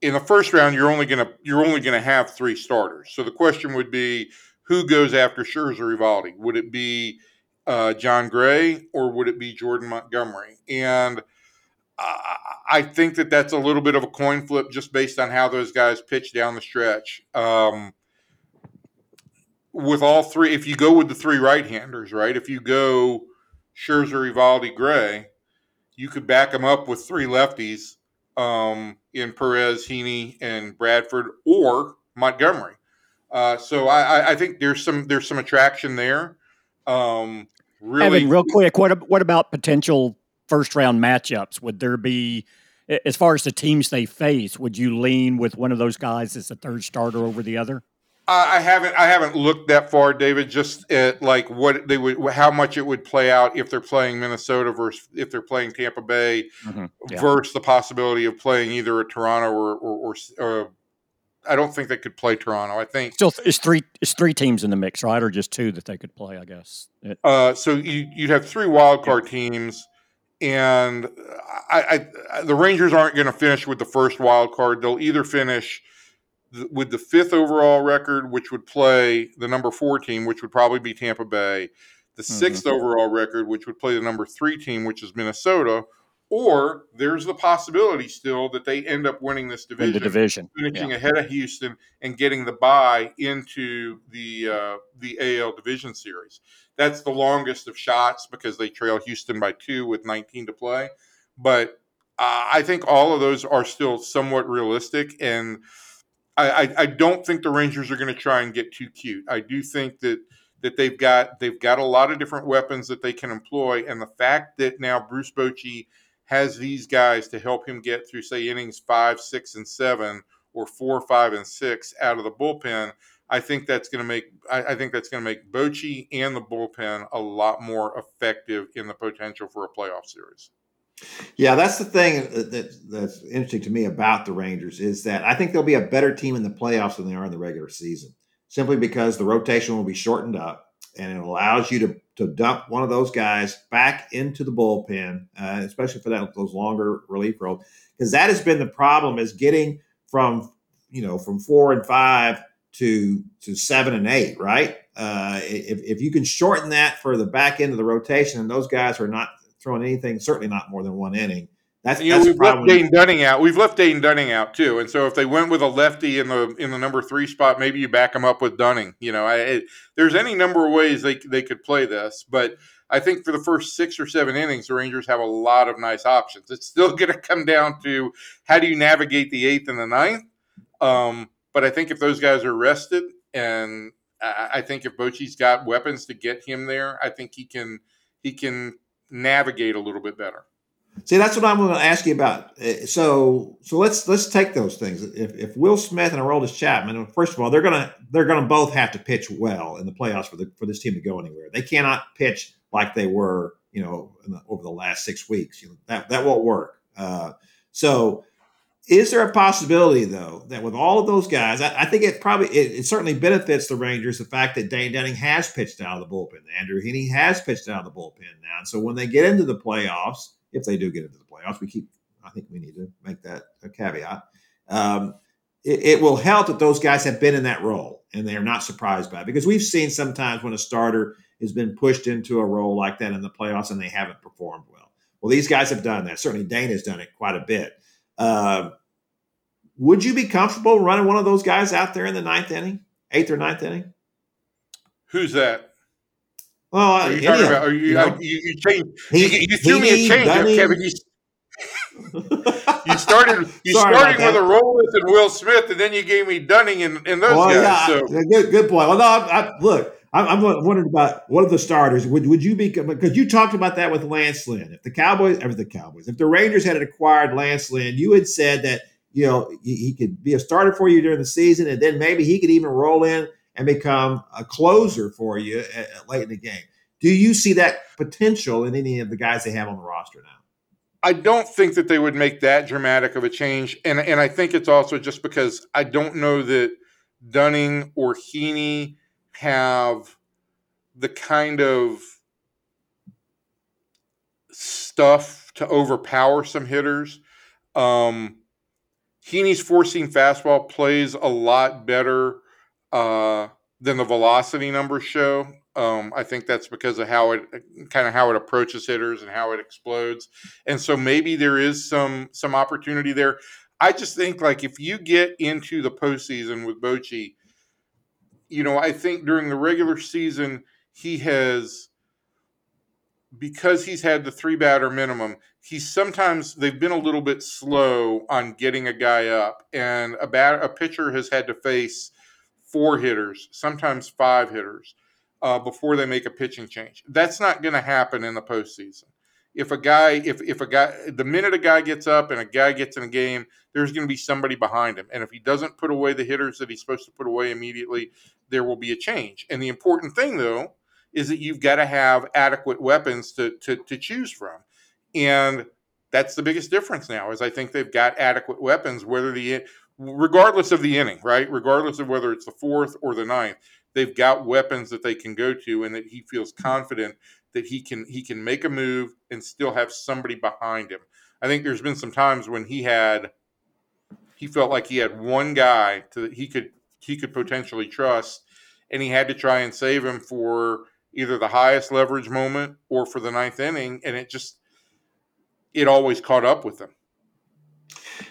in the first round? You're only gonna you're only gonna have three starters. So the question would be, who goes after Scherzer, Eovaldi? Would it be uh, John Gray, or would it be Jordan Montgomery? And I, I think that that's a little bit of a coin flip just based on how those guys pitch down the stretch. Um, with all three, if you go with the three right-handers, right, if you go Scherzer, Eovaldi, Gray, you could back them up with three lefties um, in Perez, Heaney, and Bradford, or Montgomery. Uh, so I, I think there's some there's some attraction there. Um, really, Evan, real quick, what what about potential first round matchups? Would there be, as far as the teams they face, would you lean with one of those guys as a third starter over the other? I haven't I haven't looked that far, David. Just at like what they would, how much it would play out if they're playing Minnesota versus if they're playing Tampa Bay, mm-hmm. yeah. versus the possibility of playing either a Toronto or or. or, or I don't think they could play Toronto. I think still it's three it's three teams in the mix, right? Or just two that they could play, I guess. It, uh, so you you'd have three wild card yeah. teams, and I, I the Rangers aren't going to finish with the first wild card. They'll either finish th- with the fifth overall record, which would play the number four team, which would probably be Tampa Bay, the mm-hmm. sixth overall record, which would play the number three team, which is Minnesota. Or there's the possibility still that they end up winning this division, Win the division. finishing yeah. ahead of Houston and getting the bye into the uh, the A L Division Series. That's the longest of shots because they trail Houston by two with nineteen to play. But uh, I think all of those are still somewhat realistic, and I, I, I don't think the Rangers are going to try and get too cute. I do think that that they've got they've got a lot of different weapons that they can employ, and the fact that now Bruce Bochy has these guys to help him get through, say, innings five, six, and seven, or four, five, and six out of the bullpen. I think that's going to make I, I think that's going to make Bochy and the bullpen a lot more effective in the potential for a playoff series. Yeah, that's the thing that, that's interesting to me about the Rangers is that I think they'll be a better team in the playoffs than they are in the regular season, simply because the rotation will be shortened up. And it allows you to, to dump one of those guys back into the bullpen, uh, especially for that those longer relief roles, because that has been the problem: is getting from you know from four and five to to seven and eight, right? Uh, if if you can shorten that for the back end of the rotation, and those guys are not throwing anything, certainly not more than one inning. That's, you that's know, we've left Dane Dunning out. We've left Dane Dunning out too, and so if they went with a lefty in the in the number three spot, maybe you back them up with Dunning. You know, I, it, there's any number of ways they they could play this, but I think for the first six or seven innings, the Rangers have a lot of nice options. It's still going to come down to how do you navigate the eighth and the ninth. Um, but I think if those guys are rested, and I, I think if Bochy's got weapons to get him there, I think he can he can navigate a little bit better. See, that's what I'm going to ask you about. So, so let's let's take those things. If, if Will Smith and Aroldis Chapman, first of all, they're gonna they're gonna both have to pitch well in the playoffs for the for this team to go anywhere. They cannot pitch like they were, you know, in the, over the last six weeks. You know, that that won't work. Uh, so, is there a possibility though that with all of those guys, I, I think it probably it, it certainly benefits the Rangers the fact that Dane Dunning has pitched out of the bullpen, Andrew Heaney has pitched out of the bullpen now, and so when they get into the playoffs. If they do get into the playoffs, we keep. I think we need to make that a caveat. Um, it, it will help that those guys have been in that role and they are not surprised by it, because we've seen sometimes when a starter has been pushed into a role like that in the playoffs and they haven't performed well. Well, these guys have done that. Certainly, Dane has done it quite a bit. Uh, would you be comfortable running one of those guys out there in the ninth inning, eighth or ninth inning? Who's that? Well, are you talking about? Are you, you, know, you, you changed. He, you, you threw me a changeup, Kevin. You, you started. You started with a Aroldis and Will Smith, and then you gave me Dunning and, and those well, guys. Yeah, so. good, good point. Well, no, I, I, look, I'm, I'm wondering about one of the starters. Would would you be? Because you talked about that with Lance Lynn. If the Cowboys, or the Cowboys, if the Rangers had acquired Lance Lynn, you had said that you know he, he could be a starter for you during the season, and then maybe he could even roll in and become a closer for you at, at late in the game. Do you see that potential in any of the guys they have on the roster now? I don't think that they would make that dramatic of a change. And, and I think it's also just because I don't know that Dunning or Heaney have the kind of stuff to overpower some hitters. Um, Heaney's four-seam fastball plays a lot better Uh, than the velocity numbers show. Um, I think that's because of how it kind of how it approaches hitters and how it explodes. And so maybe there is some some opportunity there. I just think like if you get into the postseason with Bochy, you know, I think during the regular season, he has, because he's had the three batter minimum, he's sometimes, they've been a little bit slow on getting a guy up, and a bat, a pitcher has had to face four hitters, sometimes five hitters, uh, before they make a pitching change. That's not going to happen in the postseason. If a guy, if if a guy, the minute a guy gets up and a guy gets in a game, there's going to be somebody behind him. And if he doesn't put away the hitters that he's supposed to put away immediately, there will be a change. And the important thing, though, is that you've got to have adequate weapons to to, to choose from. And that's the biggest difference now, is I think they've got adequate weapons, whether the regardless of the inning, right? Regardless of whether it's the fourth or the ninth, they've got weapons that they can go to, and that he feels confident that he can he can make a move and still have somebody behind him. I think there's been some times when he had he felt like he had one guy to, that he could he could potentially trust, and he had to try and save him for either the highest leverage moment or for the ninth inning, and it just it always caught up with him.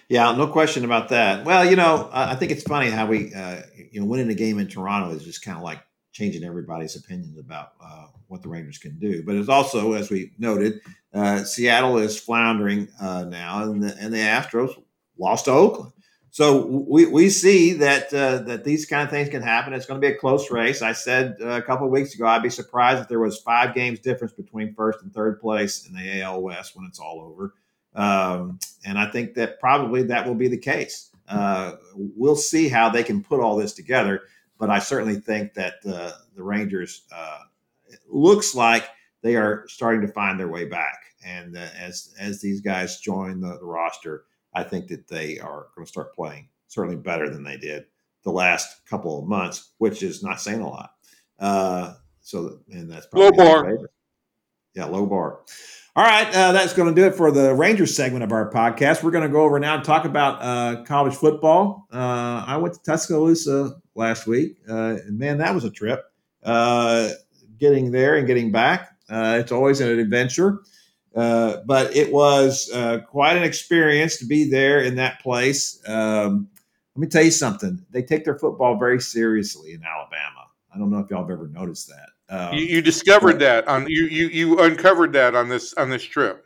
Yeah, no question about that. Well, you know, I think it's funny how we uh, you know winning a game in Toronto is just kind of like changing everybody's opinions about uh, what the Rangers can do. But it's also, as we noted, uh, Seattle is floundering uh, now, and the, and the Astros lost to Oakland. So we, we see that uh, that these kind of things can happen. It's going to be a close race. I said uh, a couple of weeks ago, I'd be surprised if there was five games difference between first and third place in the A L West when it's all over. Um, and I think that probably that will be the case. Uh, we'll see how they can put all this together. But I certainly think that uh, the Rangers uh, it looks like they are starting to find their way back. And uh, as as these guys join the, the roster, I think that they are going to start playing certainly better than they did the last couple of months, which is not saying a lot. Uh, so, and that's probably low bar. Yeah, low bar. All right, uh, that's going to do it for the Rangers segment of our podcast. We're going to go over now and talk about uh, college football. Uh, I went to Tuscaloosa last week, uh, and, man, that was a trip. Uh, getting there and getting back, uh, it's always an adventure. Uh, but it was uh, quite an experience to be there in that place. Um, let me tell you something. They take their football very seriously in Alabama. I don't know if y'all have ever noticed that. Um, you, you discovered but, that on you, you you uncovered that on this on this trip.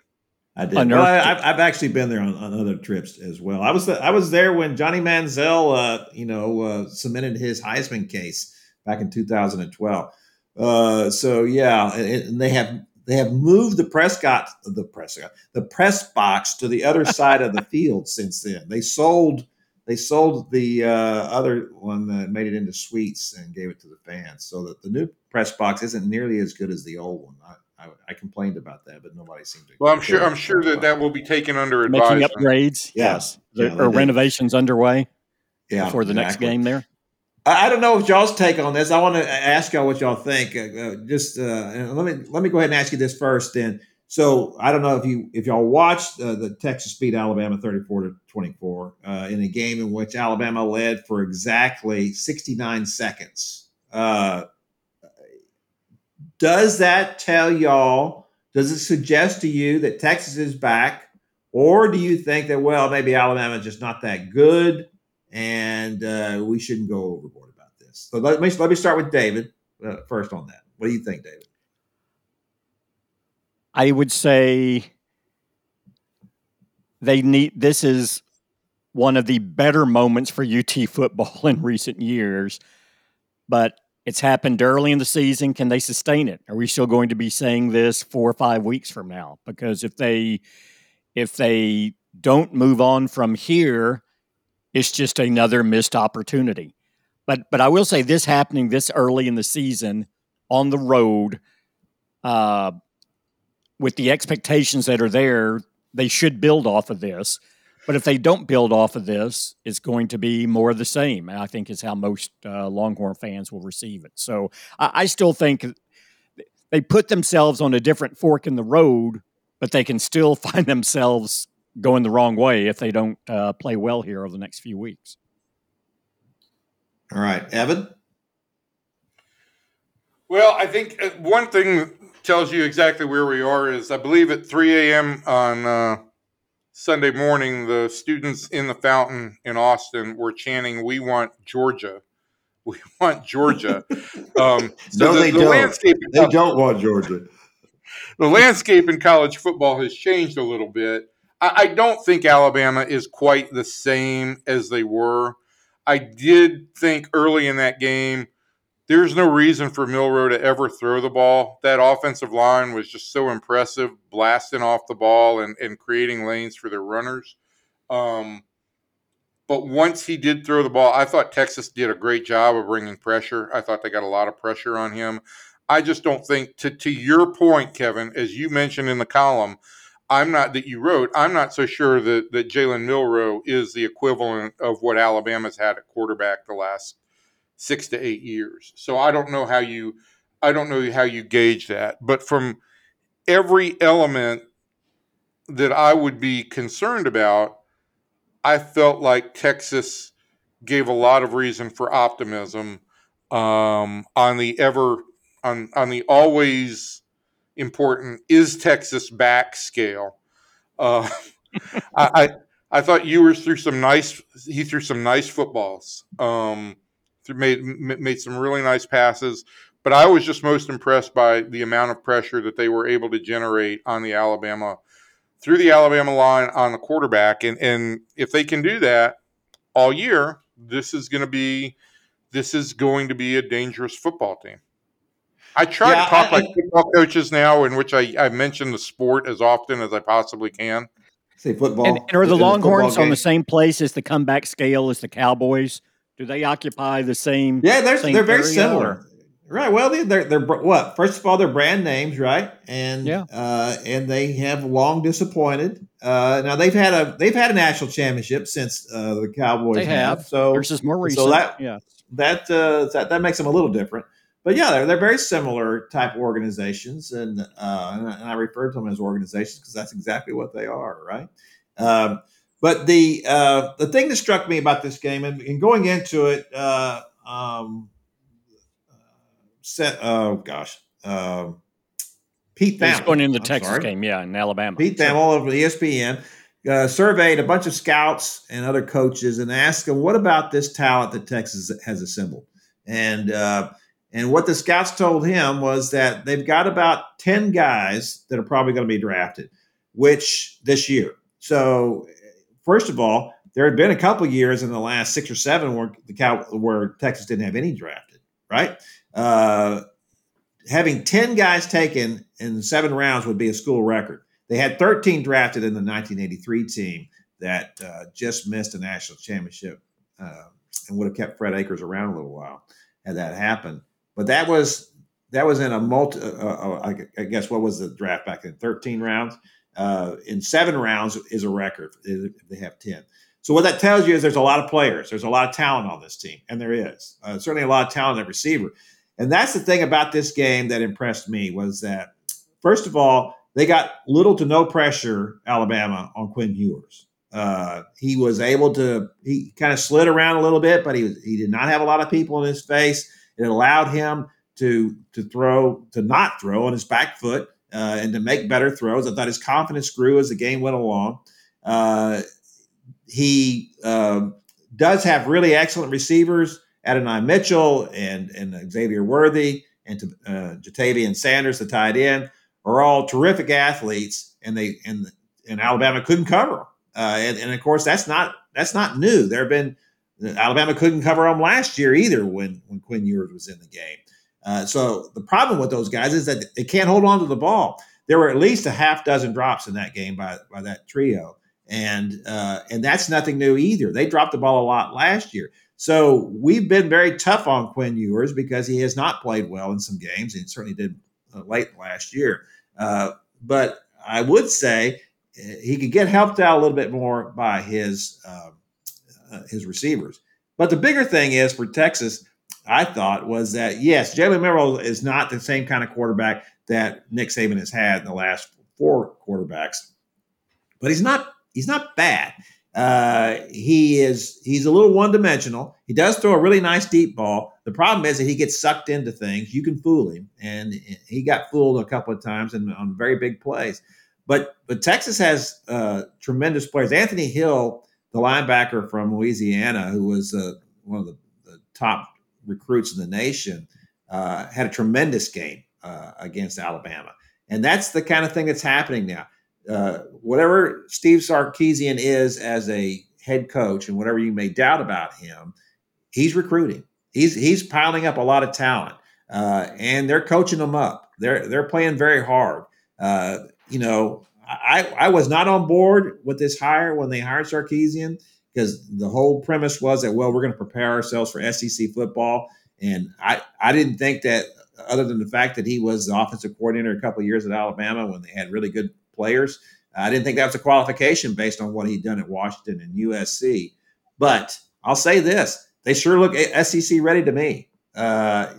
I did. Well, I, I've, I've actually been there on, on other trips as well. I was the, I was there when Johnny Manziel, uh, you know, uh, submitted his Heisman case back in two thousand twelve. Uh, so yeah, and, and they have they have moved the Prescott the Prescott the press box to the other side of the field since then. They sold. They sold the uh, other one that made it into suites and gave it to the fans, so that the new press box isn't nearly as good as the old one. I, I, I complained about that, but nobody seemed to. Well, I'm sure. I'm sure that that will be taken under advisement. Making upgrades, yes, yeah. yeah, or renovations underway. Yeah, before the exactly. next game there. I don't know if y'all's take on this. I want to ask y'all what y'all think. Uh, just uh, and let me let me go ahead and ask you this first, then. So I don't know if you if y'all watched uh, the Texas beat Alabama thirty-four to twenty-four uh, in a game in which Alabama led for exactly sixty-nine seconds. Uh, does that tell y'all? Does it suggest to you that Texas is back, or do you think that well maybe Alabama is just not that good and uh, we shouldn't go overboard about this? So let me let me start with David uh, first on that. What do you think, David? I would say they need. This is one of the better moments for U T football in recent years, but it's happened early in the season. Can they sustain it? Are we still going to be saying this four or five weeks from now? Because if they if they don't move on from here, it's just another missed opportunity. But but I will say this happening this early in the season on the road. Uh, With the expectations that are there, they should build off of this. But if they don't build off of this, it's going to be more of the same. And I think is how most uh, Longhorn fans will receive it. So I, I still think they put themselves on a different fork in the road, but they can still find themselves going the wrong way if they don't uh, play well here over the next few weeks. All right, Evan? Well, I think one thing tells you exactly where we are is I believe at three a.m. on uh, Sunday morning, the students in the fountain in Austin were chanting, "We want Georgia," We want Georgia. Um, so no, the, they the don't. Landscape they college, don't want Georgia. The landscape in college football has changed a little bit. I, I don't think Alabama is quite the same as they were. I did think early in that game, there's no reason for Milroe to ever throw the ball. That offensive line was just so impressive, blasting off the ball and, and creating lanes for their runners. Um, but once he did throw the ball, I thought Texas did a great job of bringing pressure. I thought they got a lot of pressure on him. I just don't think, to, to your point, Kevin, as you mentioned in the column, I'm not that you wrote, I'm not so sure that, that Jalen Milroe is the equivalent of what Alabama's had at quarterback the last six to eight years. So I don't know how you, I don't know how you gauge that. But from every element that I would be concerned about, I felt like Texas gave a lot of reason for optimism um, on the ever on on the always important is Texas back scale. Uh, I, I I thought Ewers threw some nice he threw some nice footballs. Um, made made some really nice passes, but I was just most impressed by the amount of pressure that they were able to generate on the Alabama through the Alabama line on the quarterback. And, and if they can do that all year, this is going to be, this is going to be a dangerous football team. I try yeah, to talk I, like football coaches now, in which I, I mention the sport as often as I possibly can. Say football. And, and are the Longhorns on the same place as the comeback scale as the Cowboys? Do they occupy the same? Yeah, they're same they're very area? similar. Right. Well, they're they're what? First of all, they're brand names, right? And yeah. uh, and they have long disappointed. Uh, now they've had a they've had a national championship since uh, the Cowboys they have. have. So versus more recent. So that yeah. that, uh, that that makes them a little different. But yeah, they're they're very similar type organizations, and uh, and, I, and I refer to them as organizations because that's exactly what they are, right? Um, But the uh, the thing that struck me about this game, and, and going into it, uh, um, set oh gosh, uh, Pete Thamel. He's going into the I'm Texas sorry. game, yeah, in Alabama. Pete Thamel all over E S P N uh, surveyed a bunch of scouts and other coaches and asked them, "What about this talent that Texas has assembled?" And uh, and what the scouts told him was that they've got about ten guys that are probably going to be drafted, which this year. So. First of all, there had been a couple of years in the last six or seven where the Cow- where Texas didn't have any drafted, right? Uh, having ten guys taken in seven rounds would be a school record. They had thirteen drafted in the nineteen eighty-three team that uh, just missed a national championship uh, and would have kept Fred Akers around a little while had that happened. But that was that was in a multi. Uh, uh, I guess what was the draft back then? thirteen rounds. Uh, in seven rounds is a record. They have ten. So what that tells you is there's a lot of players. There's a lot of talent on this team, and there is. Uh, certainly a lot of talent at receiver. And that's the thing about this game that impressed me was that, first of all, they got little to no pressure, Alabama, on Quinn Ewers. Uh, he was able to – he kind of slid around a little bit, but he was, he did not have a lot of people in his face. It allowed him to to throw – to not throw on his back foot. Uh, and to make better throws. I thought his confidence grew as the game went along. Uh, he uh, does have really excellent receivers, Adonai Mitchell and and Xavier Worthy and uh, Jatavian Sanders, the tight end, are all terrific athletes, and they and and Alabama couldn't cover them. Uh, and, and of course, that's not that's not new. There have been Alabama couldn't cover them last year either when when Quinn Ewers was in the game. Uh, so the problem with those guys is that they can't hold on to the ball. There were at least a half dozen drops in that game by by that trio, and uh, and that's nothing new either. They dropped the ball a lot last year. So we've been very tough on Quinn Ewers because he has not played well in some games, and certainly did uh, late last year. Uh, but I would say he could get helped out a little bit more by his uh, uh, his receivers. But the bigger thing is for Texas – I thought was that, yes, Jalen Milroe is not the same kind of quarterback that Nick Saban has had in the last four quarterbacks, but he's not he's not bad. Uh, he is he's a little one-dimensional. He does throw a really nice deep ball. The problem is that he gets sucked into things. You can fool him, and he got fooled a couple of times and on very big plays. But but Texas has uh, tremendous players. Anthony Hill, the linebacker from Louisiana, who was uh, one of the, the top recruits in the nation, uh, had a tremendous game uh, against Alabama. And that's the kind of thing that's happening now. Uh, whatever Steve Sarkisian is as a head coach and whatever you may doubt about him, he's recruiting. He's he's piling up a lot of talent, uh, and they're coaching them up. They're they're playing very hard. Uh, you know, I, I was not on board with this hire when they hired Sarkisian, because the whole premise was that, well, we're going to prepare ourselves for S E C football. And I, I didn't think that, other than the fact that he was the offensive coordinator a couple of years at Alabama when they had really good players, I didn't think that was a qualification based on what he'd done at Washington and U S C. But I'll say this, they sure look S E C ready to me. Uh,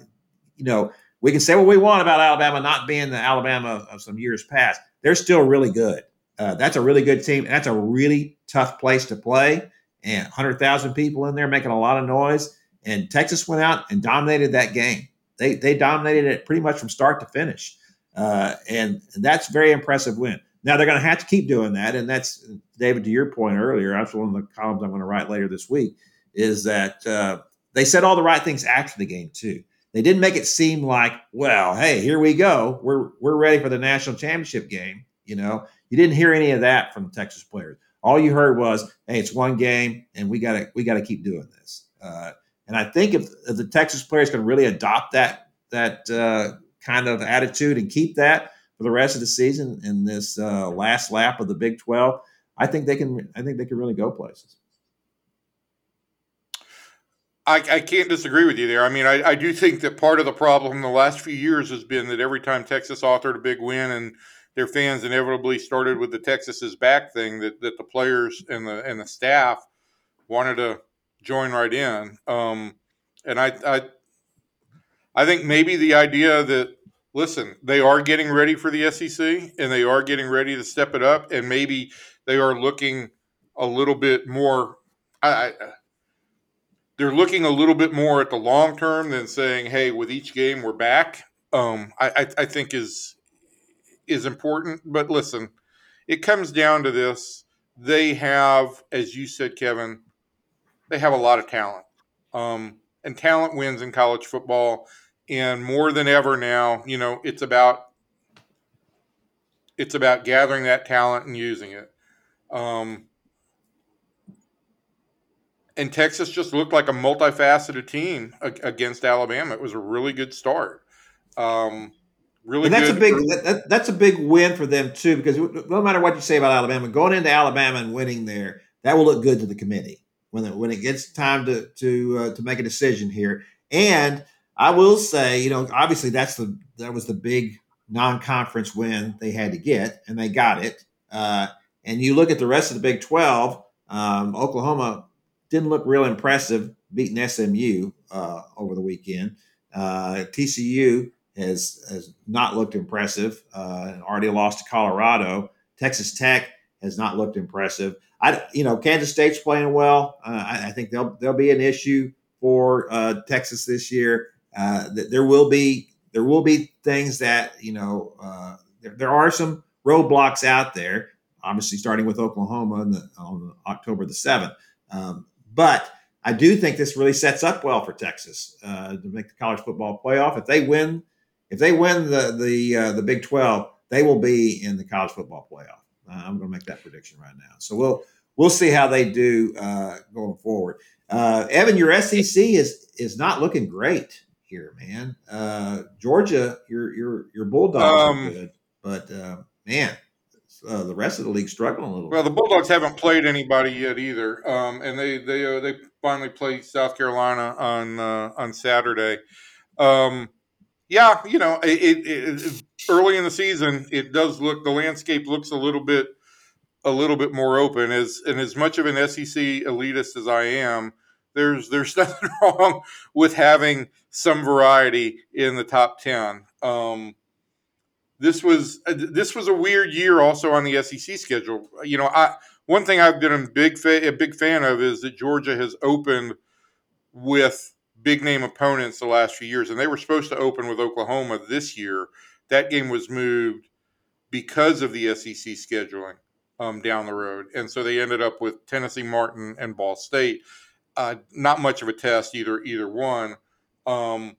you know, we can say what we want about Alabama not being the Alabama of some years past. They're still really good. Uh, that's a really good team. That's a really tough place to play. And one hundred thousand people in there making a lot of noise. And Texas went out and dominated that game. They they dominated it pretty much from start to finish. Uh, and that's a very impressive win. Now, they're going to have to keep doing that. And that's, David, to your point earlier, that's one of the columns I'm going to write later this week, is that uh, they said all the right things after the game, too. They didn't make it seem like, well, hey, here we go. We're we're ready for the national championship game. You know, you didn't hear any of that from Texas players. All you heard was, hey, it's one game, and we gotta we gotta keep doing this. Uh, and I think if, if the Texas players can really adopt that that uh, kind of attitude and keep that for the rest of the season in this uh, last lap of the Big twelve, I think they can. I think they can really go places. I, I can't disagree with you there. I mean, I, I do think that part of the problem in the last few years has been that every time Texas authored a big win and their fans inevitably started with the Texas is back thing, that, that the players and the and the staff wanted to join right in. Um, and I, I I think maybe the idea that, listen, they are getting ready for the S E C and they are getting ready to step it up, and maybe they are looking a little bit more I, – I, They're looking a little bit more at the long term than saying, "Hey, with each game we're back." Um, I, I, I think is is important. But listen, it comes down to this: they have, as you said, Kevin, they have a lot of talent, um, and talent wins in college football. And more than ever now, you know, it's about it's about gathering that talent and using it. Um, And Texas just looked like a multifaceted team against Alabama. It was a really good start. Um, really, and that's good. a big that, that, that's a big win for them too, because no matter what you say about Alabama, going into Alabama and winning there, that will look good to the committee when it, when it gets time to to uh, to make a decision here. And I will say, you know, obviously that's the that was the big non-conference win they had to get, and they got it. Uh, and you look at the rest of the Big twelve, um, Oklahoma didn't look real impressive beating S M U uh, over the weekend. Uh, T C U has has not looked impressive. Uh, already lost to Colorado. Texas Tech has not looked impressive. I, you know, Kansas State's playing well. Uh, I, I think they'll they'll be an issue for uh, Texas this year. Uh, th- there will be there will be things that you know uh, there, there are some roadblocks out there. Obviously, starting with Oklahoma on, the, on October the seventh. Um, But I do think this really sets up well for Texas uh, to make the college football playoff. If they win, if they win the the uh, the Big twelve, they will be in the college football playoff. Uh, I'm going to make that prediction right now. So we'll we'll see how they do uh, going forward. Uh, Evan, your S E C is is not looking great here, man. Uh, Georgia, your your your Bulldogs um, are good, but uh, man. Uh, the rest of the league struggling a little. Well, the Bulldogs haven't played anybody yet either, um, and they they uh, they finally played South Carolina on uh, on Saturday. Um, yeah, you know, it, it, it early in the season, it does look the landscape looks a little bit a little bit more open. As and as much of an S E C elitist as I am, there's there's nothing wrong with having some variety in the top ten. Um, This was this was a weird year also on the S E C schedule. You know, I one thing I've been a big fa- a big fan of is that Georgia has opened with big name opponents the last few years, and they were supposed to open with Oklahoma this year. That game was moved because of the S E C scheduling um, down the road, and so they ended up with Tennessee, Martin, and Ball State. Uh, not much of a test either either one. Um,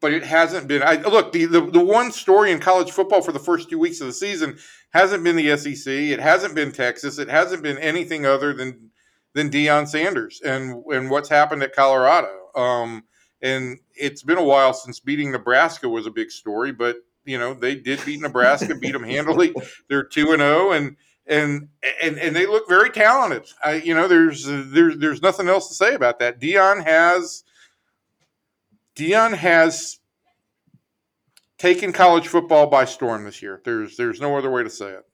but it hasn't been. I, look, the, the the one story in college football for the first two weeks of the season hasn't been the S E C. It hasn't been Texas. It hasn't been anything other than than Deion Sanders and and what's happened at Colorado. Um, and it's been a while since beating Nebraska was a big story, but you know they did beat Nebraska, beat them handily. They're two and zero, and and and and they look very talented. I, you know, there's there's there's nothing else to say about that. Deion has. Deion has taken college football by storm this year. There's there's no other way to say it.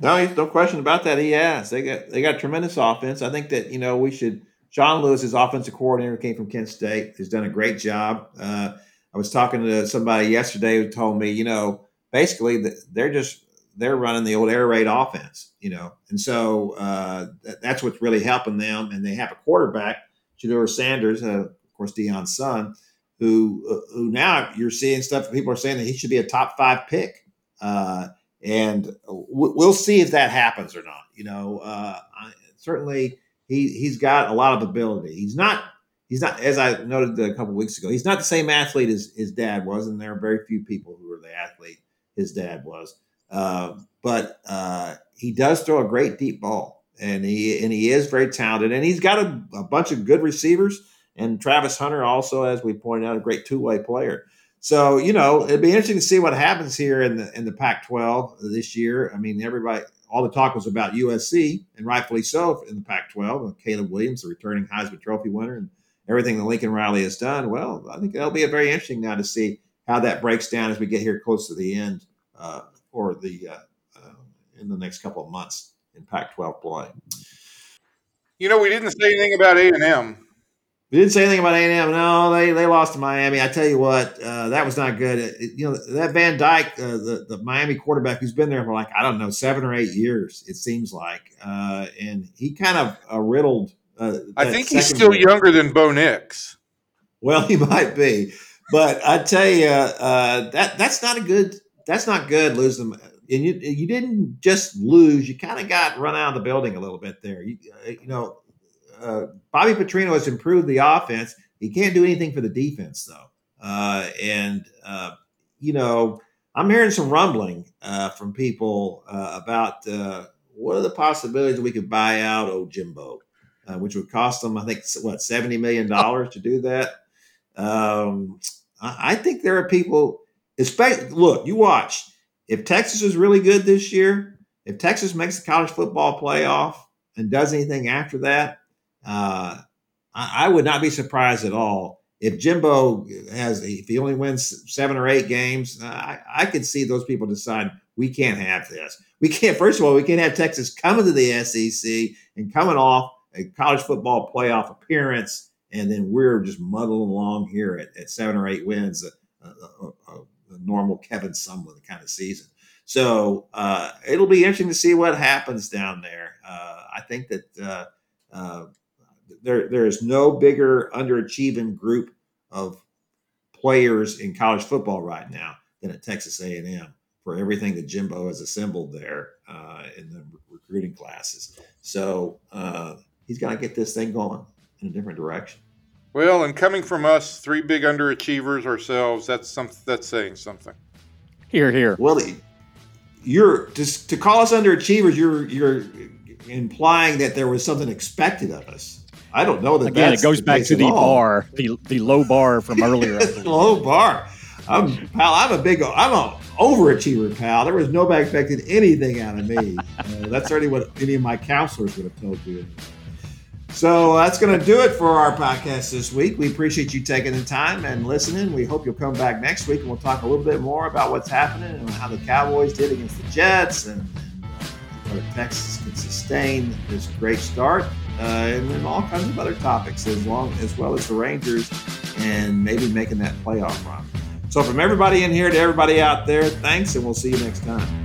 No, he's no question about that. He has. They got they got tremendous offense. I think that, you know, we should – Jourdan Lewis, his offensive coordinator, came from Kent State. He's done a great job. Uh, I was talking to somebody yesterday who told me, you know, basically they're just – they're running the old air raid offense, you know. And so uh, that's what's really helping them. And they have a quarterback, Jourdan Sanders, uh, of course, Deion's son, Who, who now you're seeing stuff that people are saying that he should be a top five pick. Uh, and w- we'll see if that happens or not. You know, uh, I, certainly he, he's got a lot of ability. He's not, he's not, as I noted a couple of weeks ago, he's not the same athlete as his dad was. And there are very few people who are the athlete his dad was. Uh, but uh, he does throw a great deep ball, and he, and he is very talented, and he's got a, a bunch of good receivers. And Travis Hunter also, as we pointed out, a great two-way player. So, you know, it'd be interesting to see what happens here in the in the Pac twelve this year. I mean, everybody, all the talk was about U S C, and rightfully so in the Pac twelve, with Caleb Williams, the returning Heisman Trophy winner, and everything that Lincoln Riley has done. Well, I think that'll be a very interesting now to see how that breaks down as we get here close to the end uh, or the uh, uh, in the next couple of months in Pac twelve play. You know, we didn't say anything about A and M. We didn't say anything about A and M. No, they they lost to Miami. I tell you what, uh, that was not good. It, it, you know, that Van Dyke, uh, the, the Miami quarterback who's been there for like, I don't know, seven or eight years, it seems like. Uh, and he kind of uh, riddled. Uh, I think he's still year. younger than Bo Nix. Well, he might be. But I tell you, uh, that that's not a good – that's not good losing them. And you, you didn't just lose. You kind of got run out of the building a little bit there. You, you know – Uh, Bobby Petrino has improved the offense. He can't do anything for the defense, though. Uh, and, uh, you know, I'm hearing some rumbling uh, from people uh, about uh, what are the possibilities that we could buy out Ojimbo, uh, which would cost them, I think, what, seventy million dollars to do that? Um, I, I think there are people – especially, look, you watch. If Texas is really good this year, if Texas makes the college football playoff and does anything after that, Uh, I, I would not be surprised at all if Jimbo has, if he only wins seven or eight games, uh, I, I could see those people decide we can't have this. We can't, first of all, we can't have Texas coming to the S E C and coming off a college football playoff appearance. And then we're just muddling along here at, at seven or eight wins, a, a, a, a normal Kevin Sumlin kind of season. So, uh, it'll be interesting to see what happens down there. Uh, I think that, uh, uh, There, there is no bigger underachieving group of players in college football right now than at Texas A and M for everything that Jimbo has assembled there uh, in the recruiting classes. So uh, he's got to get this thing going in a different direction. Well, and coming from us, three big underachievers ourselves, that's some, that's saying something. Hear, hear. Well, you're just to call us underachievers. You're you're implying that there was something expected of us. I don't know that. Again, that's it goes the back to the all. bar, the the low bar from earlier. Low bar. I'm pal. I'm a big. I'm an overachiever, pal. There was nobody expecting anything out of me. uh, that's certainly what any of my counselors would have told you. So uh, that's going to do it for our podcast this week. We appreciate you taking the time and listening. We hope you'll come back next week and we'll talk a little bit more about what's happening and how the Cowboys did against the Jets and whether Texas can sustain this great start. Uh, and then all kinds of other topics as long as well as the Rangers and maybe making that playoff run. So from everybody in here to everybody out there, thanks, and we'll see you next time.